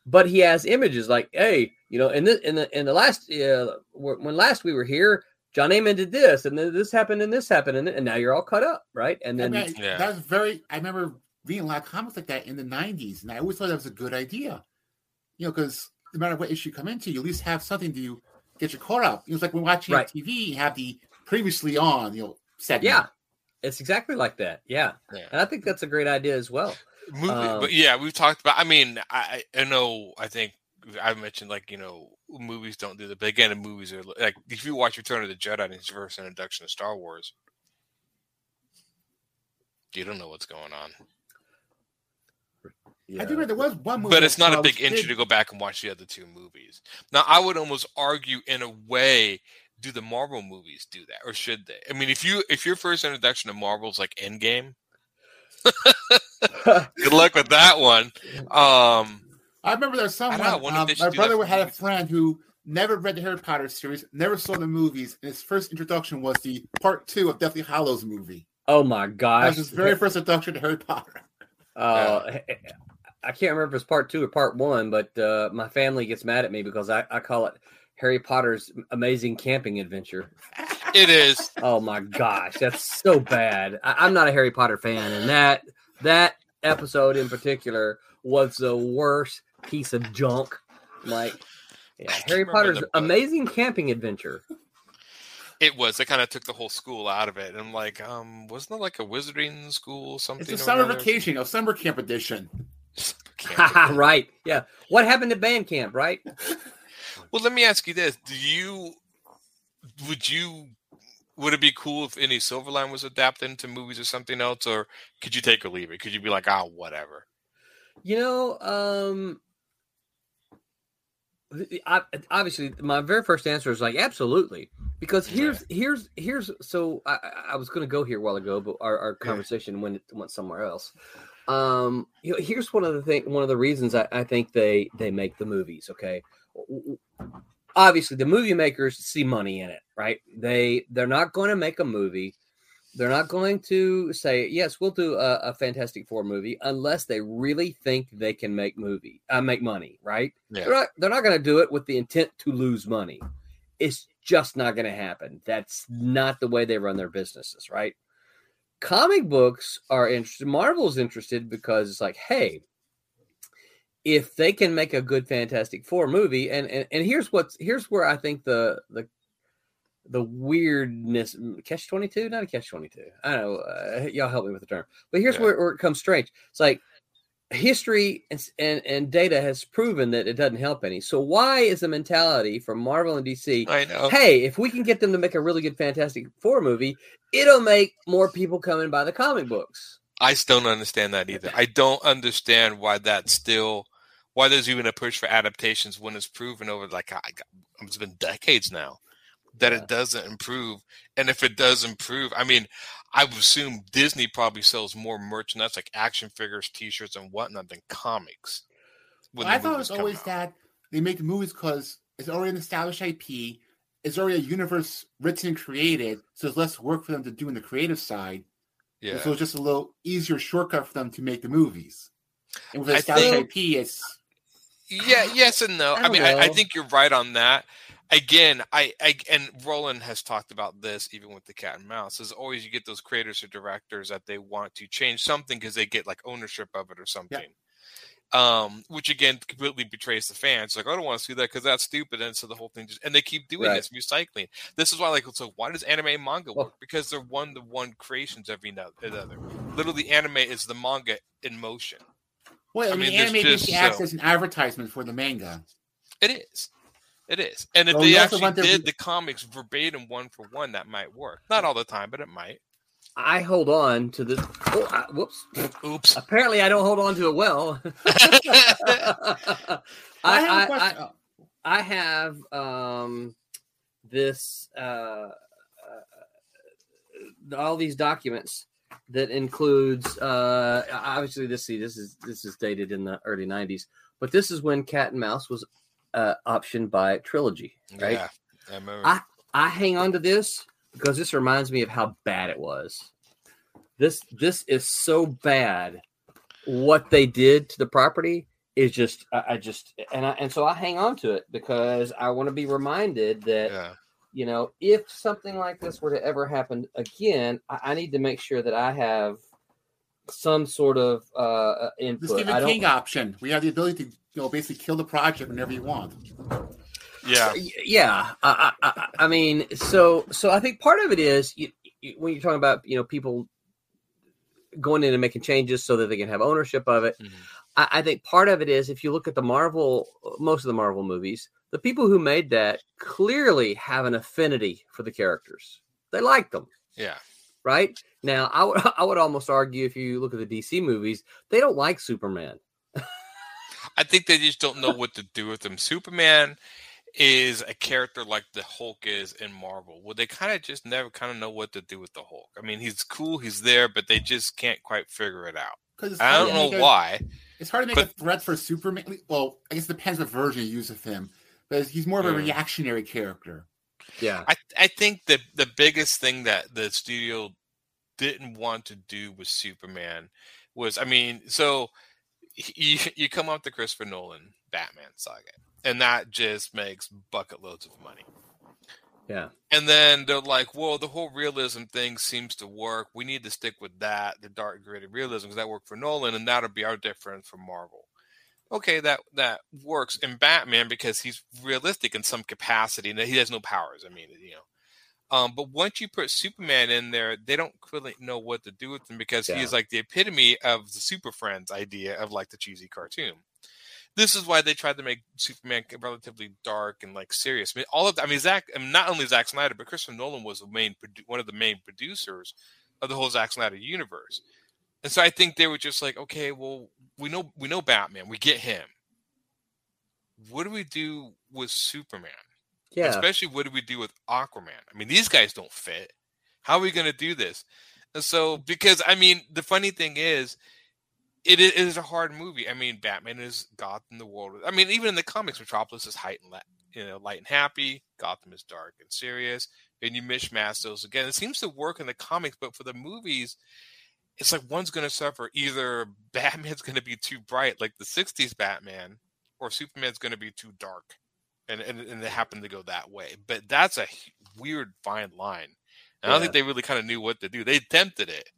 But he has images like, hey, you know, in the in the in the last uh, when last we were here, John Amon did this, and then this happened, and this happened, and, and now you're all caught up, right? And then I mean, yeah. that was very. I remember reading a lot of comics like that in the nineties, and I always thought that was a good idea, you know, because no matter what issue you come into, you at least have something to get you caught up. It's like when watching right. T V, you have the previously on, you know, segment. Yeah, it's exactly like that. Yeah, yeah. And I think that's a great idea as well. Movie, um, but yeah, we've talked about. I mean, I, I know. I think I mentioned like you know, movies don't do that. But again, the movies are like if you watch Return of the Jedi and its first introduction to Star Wars, you don't know what's going on. Yeah. I do know there was one movie. But it's not a big entry big. to go back and watch the other two movies. Now, I would almost argue, in a way, do the Marvel movies do that? Or should they? I mean, if you if your first introduction to Marvel's like Endgame, good luck with that one. Um, I remember there was someone, I know, um, my brother had a friend who never read the Harry Potter series, never saw the movies, and his first introduction was the part two of Deathly Hallows movie. Oh, my gosh. That was his very first introduction to Harry Potter. Uh, yeah. I can't remember if it's part two or part one, but uh, my family gets mad at me because I, I call it Harry Potter's Amazing Camping Adventure. It is. Oh, my gosh. That's so bad. I, I'm not a Harry Potter fan, and that that episode in particular was the worst piece of junk. Like, yeah, Harry Potter's Amazing Camping Adventure. It was. They kind of took the whole school out of it. And I'm like, um, wasn't there like a wizarding school or something? It's a summer vacation, a summer camp edition. Right. Yeah. What happened to band camp, right? Well, let me ask you this. Do you would you would it be cool if any Silverline was adapted into movies or something else, or could you take or leave it? Could you be like, ah, oh, whatever? You know, um I, obviously my very first answer is like absolutely, because here's yeah. here's here's so I, I was gonna go here a while ago, but our, our conversation yeah. went went somewhere else. Um, you know, here's one of the thing. One of the reasons I, I think they, they make the movies. Okay, obviously the movie makers see money in it, right? They they're not going to make a movie. They're not going to say yes, we'll do a, a Fantastic Four movie unless they really think they can make movie, uh, make money, right? Yeah. They're not they're not going to do it with the intent to lose money. It's just not going to happen. That's not the way they run their businesses, right? Comic books are interested. Marvel's interested because it's like, hey, if they can make a good Fantastic Four movie, and and, and here's what's here's where I think the the the weirdness catch twenty-two, not a catch twenty-two. I don't know, uh, y'all help me with the term, but here's yeah. where, where it comes strange. It's like history and, and and data has proven that it doesn't help any. So why is the mentality from Marvel and D C? I know. Hey, if we can get them to make a really good Fantastic Four movie, it'll make more people come and buy the comic books. I still don't understand that either. I don't understand why that's still. Why there's even a push for adaptations when it's proven over like I, it's been decades now that yeah. it doesn't improve. And if it does improve, I mean, I would assume Disney probably sells more merchandise like action figures, T-shirts, and whatnot than comics. Well, I thought it was always out. that they make the movies because it's already an established I P. It's already a universe written and created, so there's less work for them to do on the creative side. Yeah. And so it's just a little easier shortcut for them to make the movies. And with an established think... I P, it's... Yeah, yes and no. I, I mean, I, I think you're right on that. Again, I, I and Roland has talked about this even with the cat and mouse. As always, you get those creators or directors that they want to change something because they get like ownership of it or something, yeah. um, which again completely betrays the fans. Like, I don't want to see that because that's stupid, and so the whole thing just and they keep doing right. this recycling. This is why, like, so why does anime and manga work? Because they're one-to-one creations every another. Literally, anime is the manga in motion. Well, I mean, I mean anime just, just acts so. as an advertisement for the manga. It is. It is. And if so they actually did their... the comics verbatim one for one, that might work. Not all the time, but it might. I hold on to this. Oh, I, whoops. Oops. Apparently, I don't hold on to it well. I, I have, I, I, I have um, this, uh, uh, all these documents that includes, uh, obviously, this, see, this is this is dated in the early nineties, but this is when Cat and Mouse was Uh, option by Trilogy, right? Yeah, I, I I hang on to this because this reminds me of how bad it was. This this is so bad. What they did to the property is just I, I just and I and so I hang on to it because I want to be reminded that yeah. you know, if something like this were to ever happen again, I, I need to make sure that I have some sort of uh, input. Just give a king option. We have the ability to. You'll basically kill the project whenever you want. Yeah, yeah. I, I, I mean, so, so I think part of it is you, you, when you're talking about you know people going in and making changes so that they can have ownership of it. Mm-hmm. I, I think part of it is if you look at the Marvel, most of the Marvel movies, the people who made that clearly have an affinity for the characters. They like them. Yeah. Right? Now, I would I would almost argue if you look at the D C movies, they don't like Superman. I think they just don't know what to do with him. Superman is a character like the Hulk is in Marvel. Well, they kind of just never kind of know what to do with the Hulk. I mean, he's cool, he's there, but they just can't quite figure it out. I don't know a, why. It's hard to make but, a threat for Superman. Well, I guess it depends what version you use of him. But he's more of a mm. reactionary character. Yeah. I, I think that the biggest thing that the studio didn't want to do with Superman was, I mean, so... You, you come up to Christopher Nolan Batman saga, and that just makes bucket loads of money. Yeah. And then they're like, well, the whole realism thing seems to work. We need to stick with that, the dark gritted realism, because that worked for Nolan, and that'll be our difference from Marvel. Okay, that, that works in Batman because he's realistic in some capacity, and he has no powers. I mean, you know. Um, but once you put Superman in there, they don't really know what to do with him because yeah. he is like the epitome of the Super Friends idea of like the cheesy cartoon. This is why they tried to make Superman relatively dark and like serious. I mean, all of that, I mean, Zack, I mean, not only Zack Snyder, but Christopher Nolan was the main one of the main producers of the whole Zack Snyder universe. And so I think they were just like, okay, well, we know we know Batman, we get him. What do we do with Superman? Yeah. Especially what do we do with Aquaman? I mean, these guys don't fit. How are we going to do this? And so, because, I mean, the funny thing is, it is a hard movie. I mean, Batman is Gotham in the world. I mean, even in the comics, Metropolis is light and, you know, light and happy. Gotham is dark and serious. And you mishmash those again. It seems to work in the comics, but for the movies, it's like one's going to suffer. Either Batman's going to be too bright, like the sixties Batman, or Superman's going to be too dark. and, and, and they happen to go that way. But that's a weird fine line. And yeah. I don't think they really kind of knew what to do. They attempted it.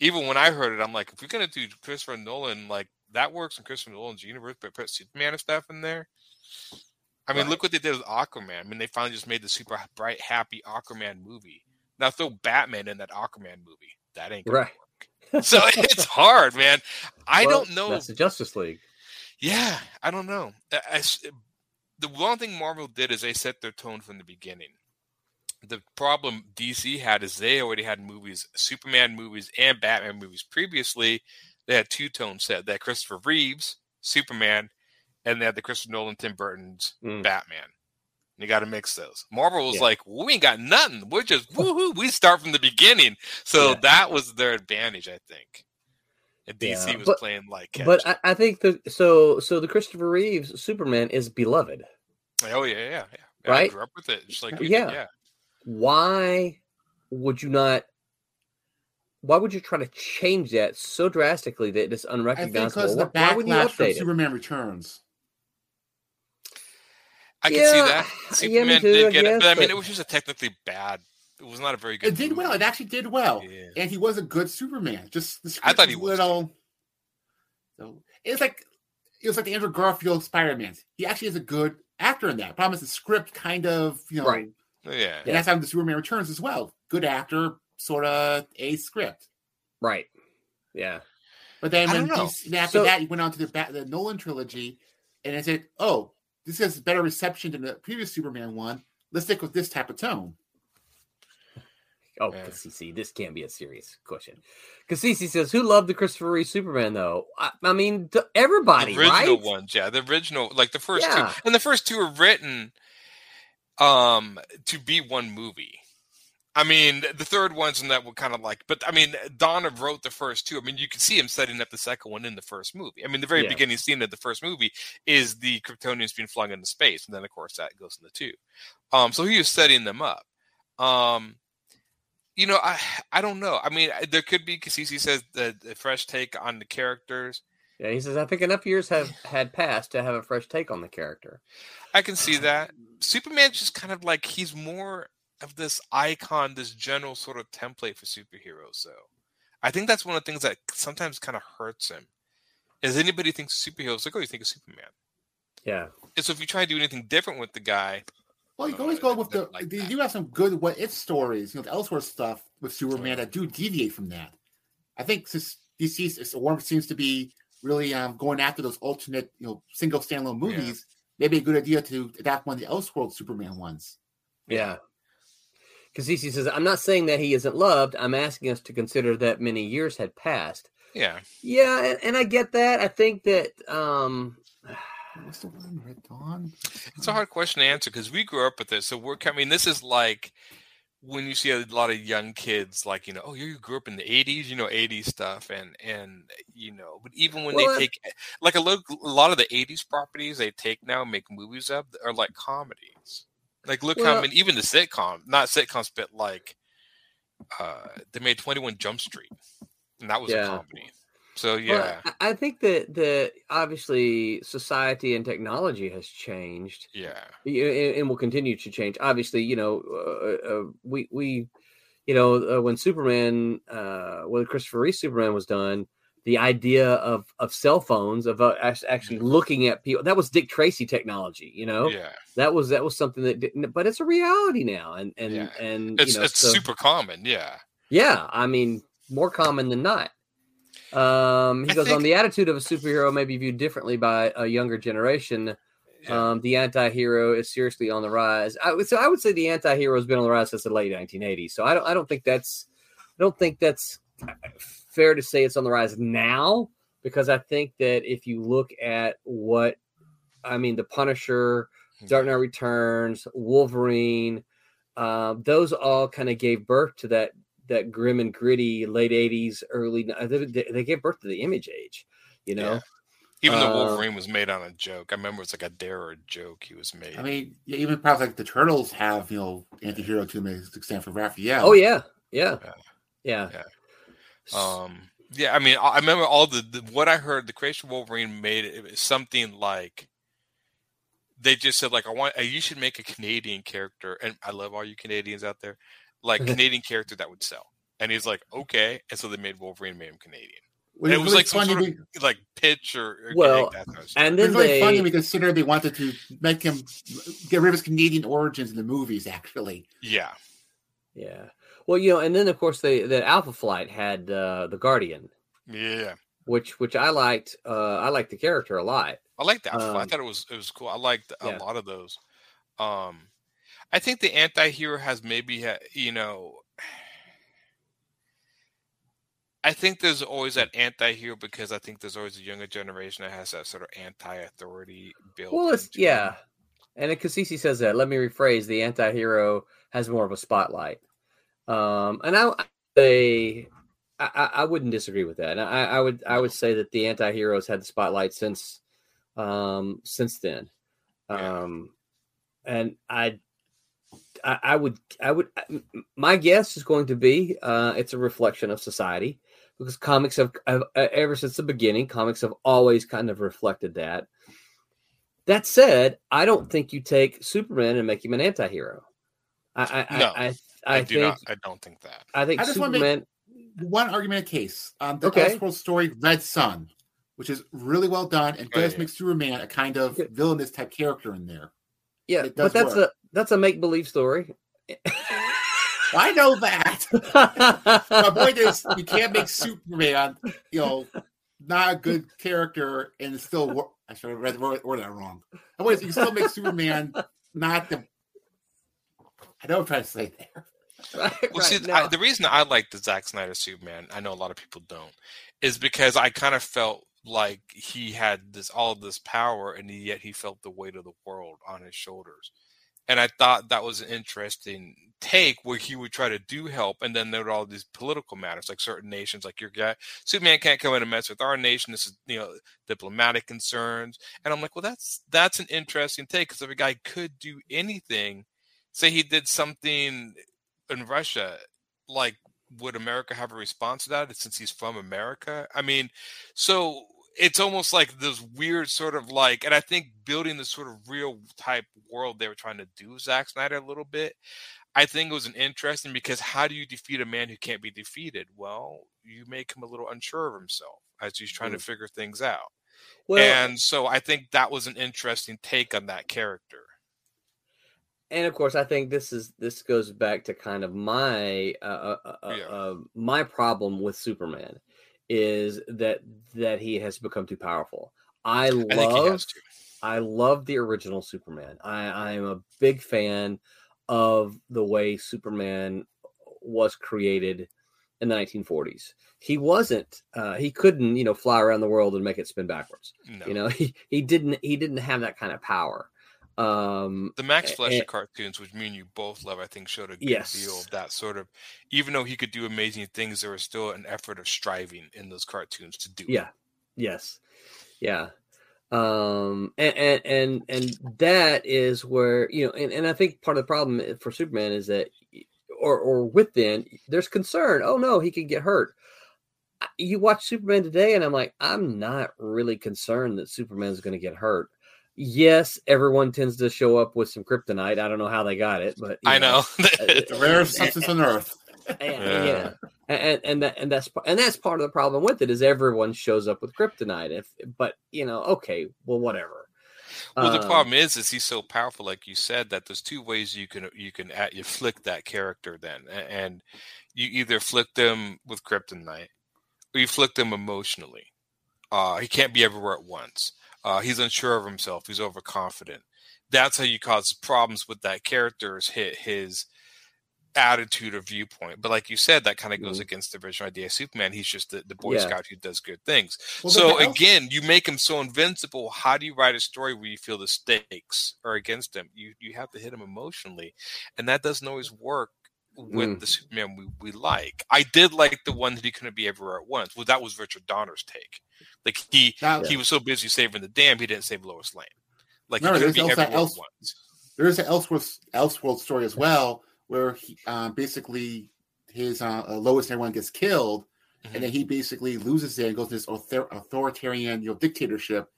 Even when I heard it, I'm like, if we're going to do Christopher Nolan, like, that works in Christopher Nolan's universe, but put Superman and stuff in there. I mean, right. Look what they did with Aquaman. I mean, they finally just made the super bright, happy Aquaman movie. Now throw Batman in that Aquaman movie. That ain't going right. to work. So it's hard, man. I well, don't know. That's the Justice League. Yeah, I don't know. I, I, the one thing Marvel did is they set their tone from the beginning. The problem D C had is they already had movies, Superman movies and Batman movies. Previously, they had two tones set. They had Christopher Reeves, Superman, and they had the Christopher Nolan, Tim Burton's mm. Batman. You got to mix those. Marvel was yeah. like, we ain't got nothing. We're just, woohoo, we start from the beginning. So yeah. that was their advantage, I think. And D C yeah. was but, playing like catch. But I, I think that, so so the Christopher Reeves Superman is beloved. Oh, yeah, yeah, yeah. yeah right? I grew up with it. Just like you yeah. did, yeah. Why would you not? Why would you try to change that so drastically that it's unrecognizable? I think because the backlash from Superman Returns. I yeah, can see that. Superman yeah, too, did get I guess, it, but I mean, but... it was just a technically bad. It was not a very good. It did movie. well. It actually did well, yeah. and he was a good Superman. Just the I thought he was little. So it's like it was like the Andrew Garfield Spider-Man. He actually is a good actor in that. Problem is the script kind of you know. Right. Yeah, and that's how the Superman Returns as well. Good actor, sort of a script, right? Yeah, but then when D C, after so, that, he went on to the, ba- the Nolan trilogy, and I said, "Oh, this has better reception than the previous Superman one. Let's stick with this type of tone." Oh, yeah. Kasisi, this can be a serious question. Kasisi says, "Who loved the Christopher Reeve Superman though? I, I mean, everybody, the original right? ones, yeah, the original, like the first yeah. two, and the first two are written." Um, to be one movie. I mean, the third one's in that were kind of like, but I mean, Donner wrote the first two. I mean, you can see him setting up the second one in the first movie. I mean, the very yeah. beginning scene of the first movie is the Kryptonians being flung into space, and then of course that goes in the two. Um, so he was setting them up. Um, you know, I I don't know. I mean, there could be Kasisi says the, the fresh take on the characters. Yeah, he says, I think enough years have had passed to have a fresh take on the character. I can see that. Superman's just kind of like, he's more of this icon, this general sort of template for superheroes. So I think that's one of the things that sometimes kind of hurts him. Is anybody thinks superheroes, like, oh, you think of Superman. Yeah. And so if you try to do anything different with the guy. Well, you can always uh, go with the, like the you have some good what if stories, you know, the elsewhere stuff with Superman that do deviate from that. I think since D C seems to be really um, going after those alternate, you know, single standalone movies, yeah. maybe a good idea to adapt one of the Elseworlds Superman ones. Yeah. Kasisi says, I'm not saying that he isn't loved. I'm asking us to consider that many years had passed. Yeah. Yeah, and, and I get that. I think that... Um, what's the one, Red Dawn? It's a hard question to answer because we grew up with this. So we're I mean, this is like when you see a lot of young kids, like, you know, oh, you grew up in the eighties, you know, eighties stuff. And, and you know, but even when well, they take, like, a lot, a lot of the eighties properties they take now make movies of are, like, comedies. Like, look well, how many, even the sitcom, not sitcoms, but, like, uh, they made twenty-one Jump Street. And that was yeah. a comedy. So, yeah. Well, I think that, that, obviously, society and technology has changed. Yeah. And, and will continue to change. Obviously, you know, uh, uh, we, we, you know, uh, when Superman, uh, when Christopher Reeve Superman was done, the idea of, of cell phones, of uh, actually looking at people, that was Dick Tracy technology, you know? Yeah. That was, that was something that didn't, but it's a reality now. And, and, yeah. and, it's, you know, it's so, super common. Yeah. Yeah. I mean, more common than not. Um, he I goes think... on the attitude of a superhero may be viewed differently by a younger generation. Yeah. Um, the anti-hero is seriously on the rise. I would, so I would say the anti-hero has been on the rise since the late nineteen eighties. So I don't, I don't think that's, I don't think that's fair to say it's on the rise now, because I think that if you look at what, I mean, the Punisher, Dark Knight Returns, Wolverine, uh, those all kind of gave birth to that. That grim and gritty late eighties, early they, they gave birth to the image age, you know. Yeah. Even though Wolverine um, was made on a joke, I remember it's like a dare or a joke he was made. I mean, even probably like the Turtles have you know anti-hero to an extent for Raphael. Oh yeah, yeah, yeah. yeah. yeah. Um, yeah. I mean, I remember all the, the what I heard. The creation of Wolverine made it, it was something like they just said, like, I want, you should make a Canadian character. And I love all you Canadians out there. Like, Canadian character that would sell. And he's like, okay. And so they made Wolverine, made him Canadian. Well, and it was like some sort be... of like pitch or, or well, that kind of stuff. And then it's really they... funny because Sinner, they wanted to make him get rid of his Canadian origins in the movies, actually. Yeah. Yeah. Well, you know, and then of course they that Alpha Flight had uh, the Guardian. Yeah. Which which I liked. Uh, I liked the character a lot. I liked that. Um, I thought it was it was cool. I liked a yeah. lot of those. Um, I think the anti-hero has maybe, you know, I think there's always that anti-hero because I think there's always a younger generation that has that sort of anti-authority built. Well, it's, yeah. It. And Kasisi says that. Let me rephrase. The anti-hero has more of a spotlight. Um, and I, I say I, I wouldn't disagree with that. I, I would I would say that the anti-heroes had the spotlight since um, since then, um, yeah. and I, I I would I would my guess is going to be uh, it's a reflection of society because comics have, have ever since the beginning comics have always kind of reflected that. That said, I don't think you take Superman and make him an anti-hero. I I, no. I, I I, I do think, not. I don't think that. I think I just Superman. Want to make one argument a case. Um, the okay. Elseworlds story Red Sun, which is really well done, and does oh, yeah. make Superman a kind of villainous type character in there. Yeah, but that's work. a that's a make believe story. I know that. My point is, you can't make Superman, you know, not a good character, and still. Wor- I should have read word, word that wrong. I want you can still make Superman not the. I know what I'm trying to say there. Right, well, right, see, no. I, the reason I like the Zack Snyder Superman, I know a lot of people don't, is because I kind of felt like he had this all of this power, and yet he felt the weight of the world on his shoulders. And I thought that was an interesting take where he would try to do help, and then there were all these political matters, like certain nations, like your guy Superman can't come in and mess with our nation. This is, you know, diplomatic concerns. And I'm like, well, that's that's an interesting take because if a guy could do anything, say he did something in Russia, like, would America have a response to that since he's from America? I mean, so it's almost like this weird sort of like, and I think building this sort of real type world they were trying to do Zack Snyder a little bit, I think it was an interesting because how do you defeat a man who can't be defeated? Well, you make him a little unsure of himself as he's trying mm. to figure things out. Well, and so I think that was an interesting take on that character. And of course, I think this is this goes back to kind of my uh, uh, uh, yeah. uh, my problem with Superman is that that he has become too powerful. I, I love I love the original Superman. I, I am a big fan of the way Superman was created in the nineteen forties. He wasn't uh, he couldn't you know fly around the world and make it spin backwards. No. You know he he didn't he didn't have that kind of power. Um, the Max Flesher and, cartoons, which me and you both love, I think showed a good yes. deal of that sort of, even though he could do amazing things, there was still an effort of striving in those cartoons to do. Yeah. It. Yes. Yeah. Um, and, and, and, and that is where, you know, and, and I think part of the problem for Superman is that, or, or within there's concern. Oh no, he could get hurt. You watch Superman today and I'm like, I'm not really concerned that Superman's going to get hurt. Yes, everyone tends to show up with some kryptonite. I don't know how they got it, but you know, I know it's the rarest substance on earth. And, yeah, yeah. And, and that and that's and that's part of the problem with it is everyone shows up with kryptonite. If but you know, okay, well, whatever. Well, um, the problem is, is he's so powerful, like you said, that there's two ways you can you can at, you flick that character then, and you either flick them with kryptonite or you flick them emotionally. Uh, he can't be everywhere at once. Uh, he's unsure of himself. He's overconfident. That's how you cause problems with that character's hit his attitude or viewpoint. But like you said, that kind of goes mm-hmm. against the original idea of Superman. He's just the, the Boy yeah. Scout who does good things. Well, so again, you make him so invincible. How do you write a story where you feel the stakes are against him? You you have to hit him emotionally, and that doesn't always work with mm. the Superman we, we like. I did like the one that he couldn't be everywhere at once. Well, that was Richard Donner's take. Like he now, he yeah. was so busy saving the dam, he didn't save Lois Lane. Like no, he couldn't be everywhere at once. There's an Elseworlds Elseworlds story as well, where he uh, basically his uh, Lois and everyone gets killed, mm-hmm. and then he basically loses it and goes to this author- authoritarian you know, dictatorship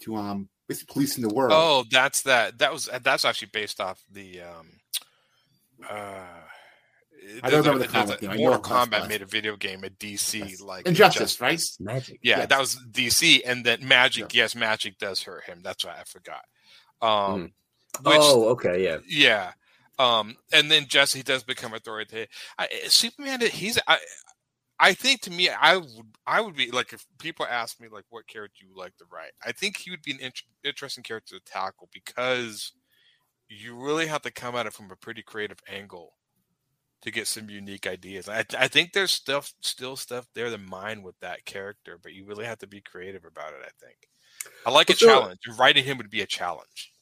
to um with police in the world. Oh, that's that. That was that's actually based off the. Um, uh, I don't remember the comic. Mortal Kombat made a video game at D C, yes. like Injustice, Injustice, right? Magic. Yeah, yes. That was D C, and then Magic. Yeah. Yes, Magic does hurt him. That's why I forgot. Um, mm. which, oh, okay, yeah, yeah. Um, and then Jesse does become authoritative. I, Superman, he's. I, I think to me, I would, I would be like, if people ask me like, what character you like to write, I think he would be an int- interesting character to tackle, because you really have to come at it from a pretty creative angle to get some unique ideas. I, I think there's stuff, still stuff there to mine with that character, but you really have to be creative about it. I think I like a so, challenge. Writing him would be a challenge.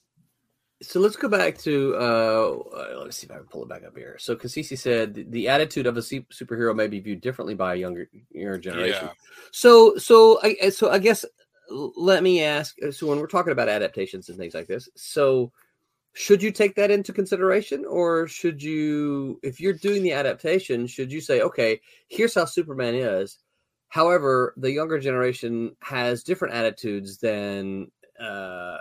So let's go back to, uh, let me see if I can pull it back up here. So Kasisi said, the attitude of a superhero may be viewed differently by a younger, younger generation. Yeah. So, so I, so I guess, let me ask, so when we're talking about adaptations and things like this, so should you take that into consideration, or should you, if you're doing the adaptation, should you say, okay, here's how Superman is. However, the younger generation has different attitudes than, uh,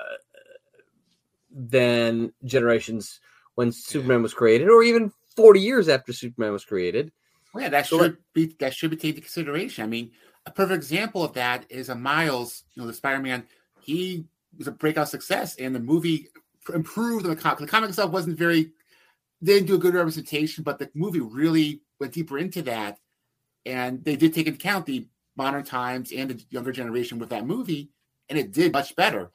than generations when Superman yeah. was created, or even forty years after Superman was created. Yeah, that should so, be that should be taken into consideration. I mean, a perfect example of that is a Miles, you know, the Spider-Man. He was a breakout success, and the movie improved on the comic. The comic itself wasn't very, they didn't do a good representation, but the movie really went deeper into that, and they did take into account the modern times and the younger generation with that movie, and it did much better.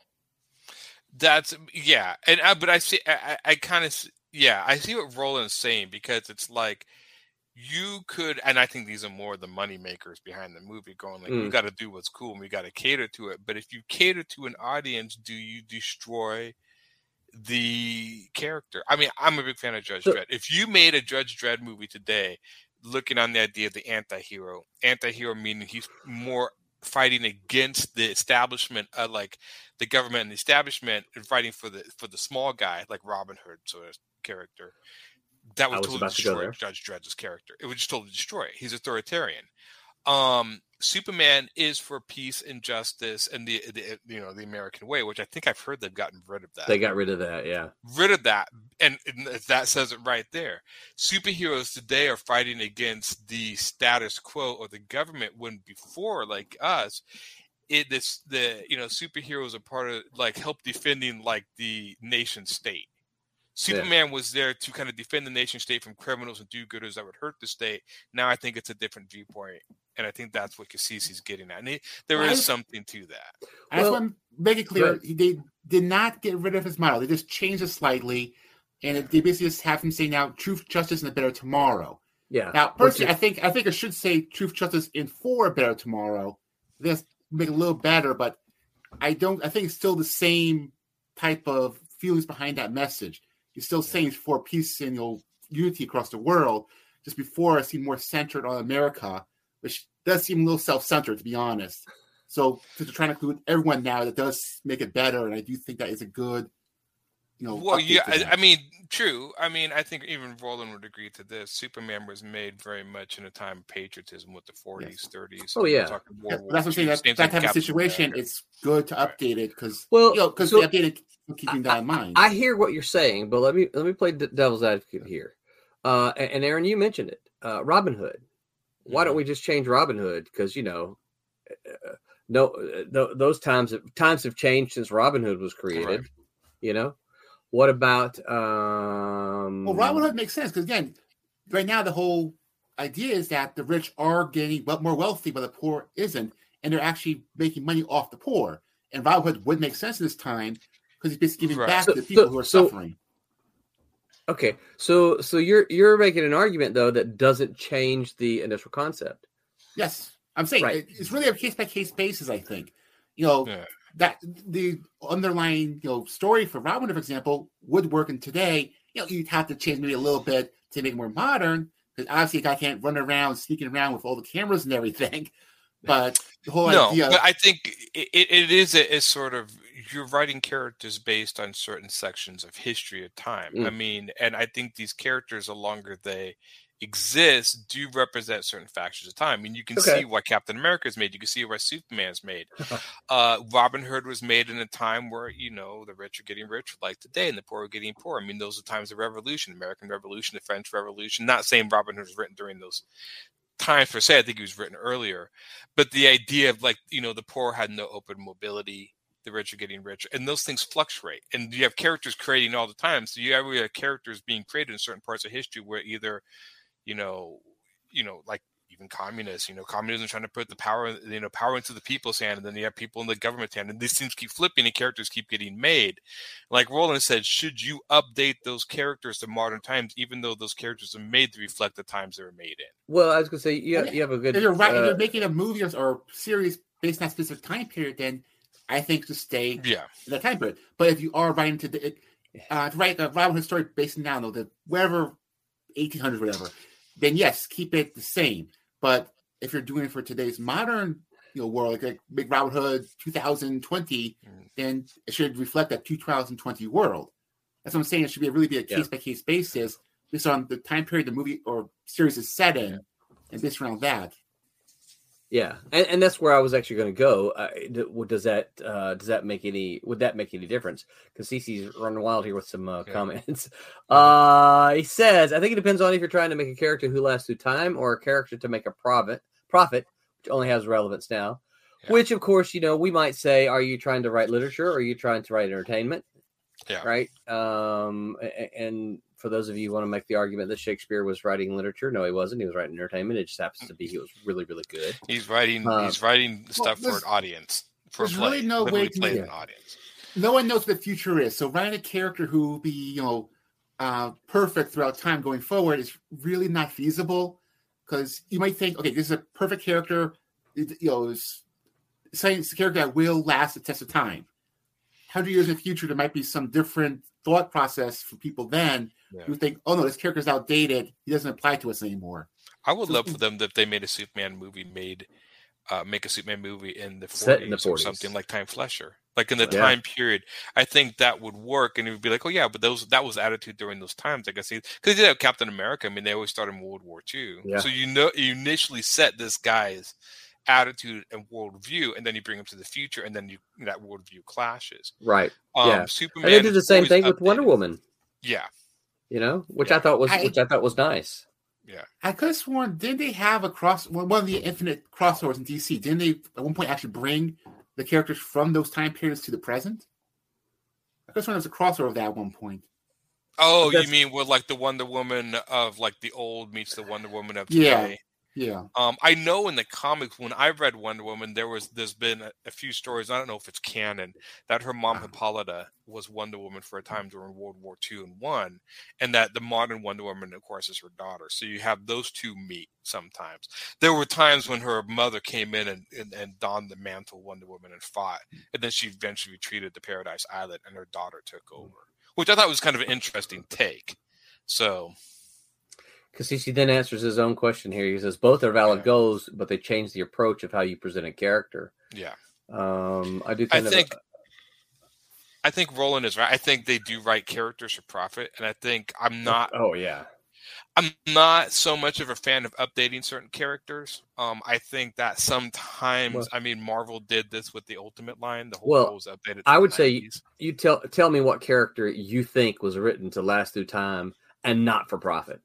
That's yeah, and I, but I see, I, I kind of yeah, I see what Roland's saying, because it's like you could, and I think these are more the money makers behind the movie, going like, mm. we got to do what's cool and we got to cater to it. But if you cater to an audience, do you destroy the character? I mean, I'm a big fan of Judge so- Dredd. If you made a Judge Dredd movie today, looking on the idea of the anti-hero, anti-hero meaning he's more fighting against the establishment, uh, like the government and the establishment, and fighting for the for the small guy, like Robin Hood sort of character. That would totally destroy to Judge Dredd's character. It would just totally destroy it. He's authoritarian. Um, Superman is for peace and justice and the, the you know the American way, which I think I've heard they've gotten rid of that. They got rid of that, yeah. Rid of that, and, and that says it right there. Superheroes today are fighting against the status quo or the government. When before, like us, it this the you know superheroes are part of like help defending like the nation state. Superman yeah. was there to kind of defend the nation state from criminals and do-gooders that would hurt the state. Now I think it's a different viewpoint, and I think that's what Kasisi's getting at. And it, there well, is something to that. I just well, want to make it clear, right. They did not get rid of his model. They just changed it slightly, and it, they basically just have him say now, truth, justice, and a better tomorrow. Yeah. Now, personally, I think I think it should say truth, justice, and for a better tomorrow. This make it a little better, but I don't. I think it's still the same type of feelings behind that message. He's still saying it's for peace and you know, unity across the world. Just before, it seemed more centered on America, which does seem a little self-centered, to be honest. So, to try to include everyone now, that does make it better, and I do think that is a good, you know. Well, yeah, I, I mean, true. I mean, I think even Roland would agree to this. Superman was made very much in a time of patriotism with the forties, yes. thirties. Oh yeah, talking yeah that's what I'm saying. That, that type Captain of situation, America. It's good to right. update it because well, you know, because so, update it. Keeping that in mind, I, I hear what you're saying, but let me let me play the devil's advocate here. Uh, and, and Aaron, you mentioned it, uh, Robin Hood. Why yeah. don't we just change Robin Hood? Because you know, uh, no, th- those times times have changed since Robin Hood was created. Right. You know, what about? Um... Well, Robin Hood makes sense because again, right now the whole idea is that the rich are getting more wealthy, but the poor isn't, and they're actually making money off the poor. And Robin Hood would make sense this time. Because he's basically giving right. back so, to the people so, who are so, suffering. Okay, so so you're you're making an argument though that doesn't change the initial concept. Yes, I'm saying right. it, it's really a case by case basis. I think you know yeah. that the underlying you know story for Robin, for example, would work in today. You know, you'd have to change maybe a little bit to make it more modern. Because obviously, a guy can't run around sneaking around with all the cameras and everything. But the whole no, idea. But I think it, it is a, a sort of you're writing characters based on certain sections of history of time. Mm. I mean, and I think these characters, the longer they exists do represent certain factions of time. I mean, you can okay. see why Captain America is made. You can see why Superman's made. uh, Robin Hood was made in a time where, you know, the rich are getting rich like today and the poor are getting poor. I mean, those are times of revolution, American Revolution, the French Revolution. Not saying Robin Hood was written during those times per se. I think he was written earlier. But the idea of, like, you know, the poor had no open mobility. The rich are getting rich, and those things fluctuate, and you have characters creating all the time. So you have, you have characters being created in certain parts of history where either, you know, you know, like even communists, you know, communism trying to put the power, you know, power into the people's hand, and then you have people in the government's hand, and these things keep flipping, and characters keep getting made. Like Roland said, should you update those characters to modern times, even though those characters are made to reflect the times they were made in? Well, I was gonna say, you have, you have a good. If you're, right, uh, if you're making a movie or series based on a specific time period, then I think to stay yeah. in that time period. But if you are writing to the, uh, to write a Robin Hood story based now, though, the wherever eighteen hundreds, whatever, then yes, keep it the same. But if you're doing it for today's modern, you know, world, like Big Robin Hood two thousand twenty, mm. then it should reflect that two thousand twenty world. That's what I'm saying. It should be really be a case by case basis based on the time period the movie or series is set in, yeah. and based around that. Yeah, and, and that's where I was actually going to go. Uh, does that uh, does that make any? Would that make any difference? Because Cece's running wild here with some uh, okay. comments. Uh, he says, "I think it depends on if you're trying to make a character who lasts through time or a character to make a profit, profit which only has relevance now." Yeah. Which, of course, you know, we might say, "Are you trying to write literature? Or are you trying to write entertainment?" Yeah. Right. Um, and for those of you who want to make the argument that Shakespeare was writing literature, no, he wasn't. He was writing entertainment. It just happens to be he was really, really good. He's writing. Um, he's writing stuff well, for an audience. For there's a play. Really no way to yeah. an audience. No one knows what the future is. So writing a character who will be, you know, uh, perfect throughout time going forward is really not feasible, because you might think, okay, this is a perfect character. It, you know, it's, it's a character that will last the test of time. Hundred years in the future, there might be some different thought process for people then yeah. who think, "Oh no, this character's outdated. He doesn't apply to us anymore." I would so, love for them that if they made a Superman movie, made uh, make a Superman movie in the forties or something like Time Flesher, like in the yeah. time period. I think that would work, and it would be like, "Oh yeah, but those that was attitude during those times." Like I see, because they did have Captain America. I mean, they always started in World War Two, yeah. so you know, you initially set this guy's attitude and worldview, and then you bring them to the future, and then you that worldview clashes. Right. Um, yeah. Superman. And they did the same thing updated. with Wonder Woman. Yeah. You know, which yeah. I thought was I, which I thought was nice. Yeah. I could have sworn, didn't they have a cross one of the infinite crossovers in D C? Didn't they at one point actually bring the characters from those time periods to the present? I could have sworn there was a crossover of that at one point. Oh, you mean with like the Wonder Woman of like the old meets the Wonder Woman of today? Yeah. Yeah. Um, I know in the comics when I read Wonder Woman, there was there's been a, a few stories. I don't know if it's canon that her mom Hippolyta was Wonder Woman for a time during World War Two and One, and that the modern Wonder Woman, of course, is her daughter. So you have those two meet sometimes. There were times when her mother came in and, and, and donned the mantle Wonder Woman and fought, and then she eventually retreated to Paradise Island, and her daughter took over, which I thought was kind of an interesting take. So. Kasisi then answers his own question here. He says, both are valid yeah. goals, but they change the approach of how you present a character. Yeah. Um, I do kind I of... think I think Roland is right. I think they do write characters for profit, and I think I'm not... Oh, yeah. I'm not so much of a fan of updating certain characters. Um, I think that sometimes... Well, I mean, Marvel did this with the Ultimate line. The whole well, was updated. I would say you, you tell, tell me what character you think was written to last through time and not for profit.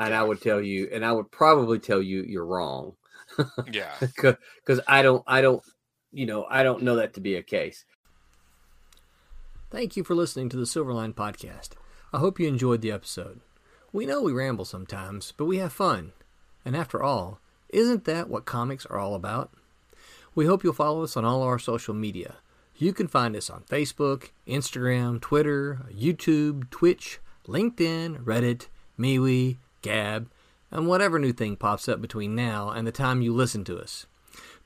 And I would tell you, and I would probably tell you, you're wrong. Yeah, because I don't, I don't, you know, I don't know that to be a case. Thank you for listening to the Silverline Podcast. I hope you enjoyed the episode. We know we ramble sometimes, but we have fun. And after all, isn't that what comics are all about? We hope you'll follow us on all our social media. You can find us on Facebook, Instagram, Twitter, YouTube, Twitch, LinkedIn, Reddit, MeWe, Gab, and whatever new thing pops up between now and the time you listen to us.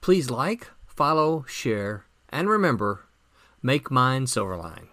Please like, follow, share, and remember, make mine Silverline.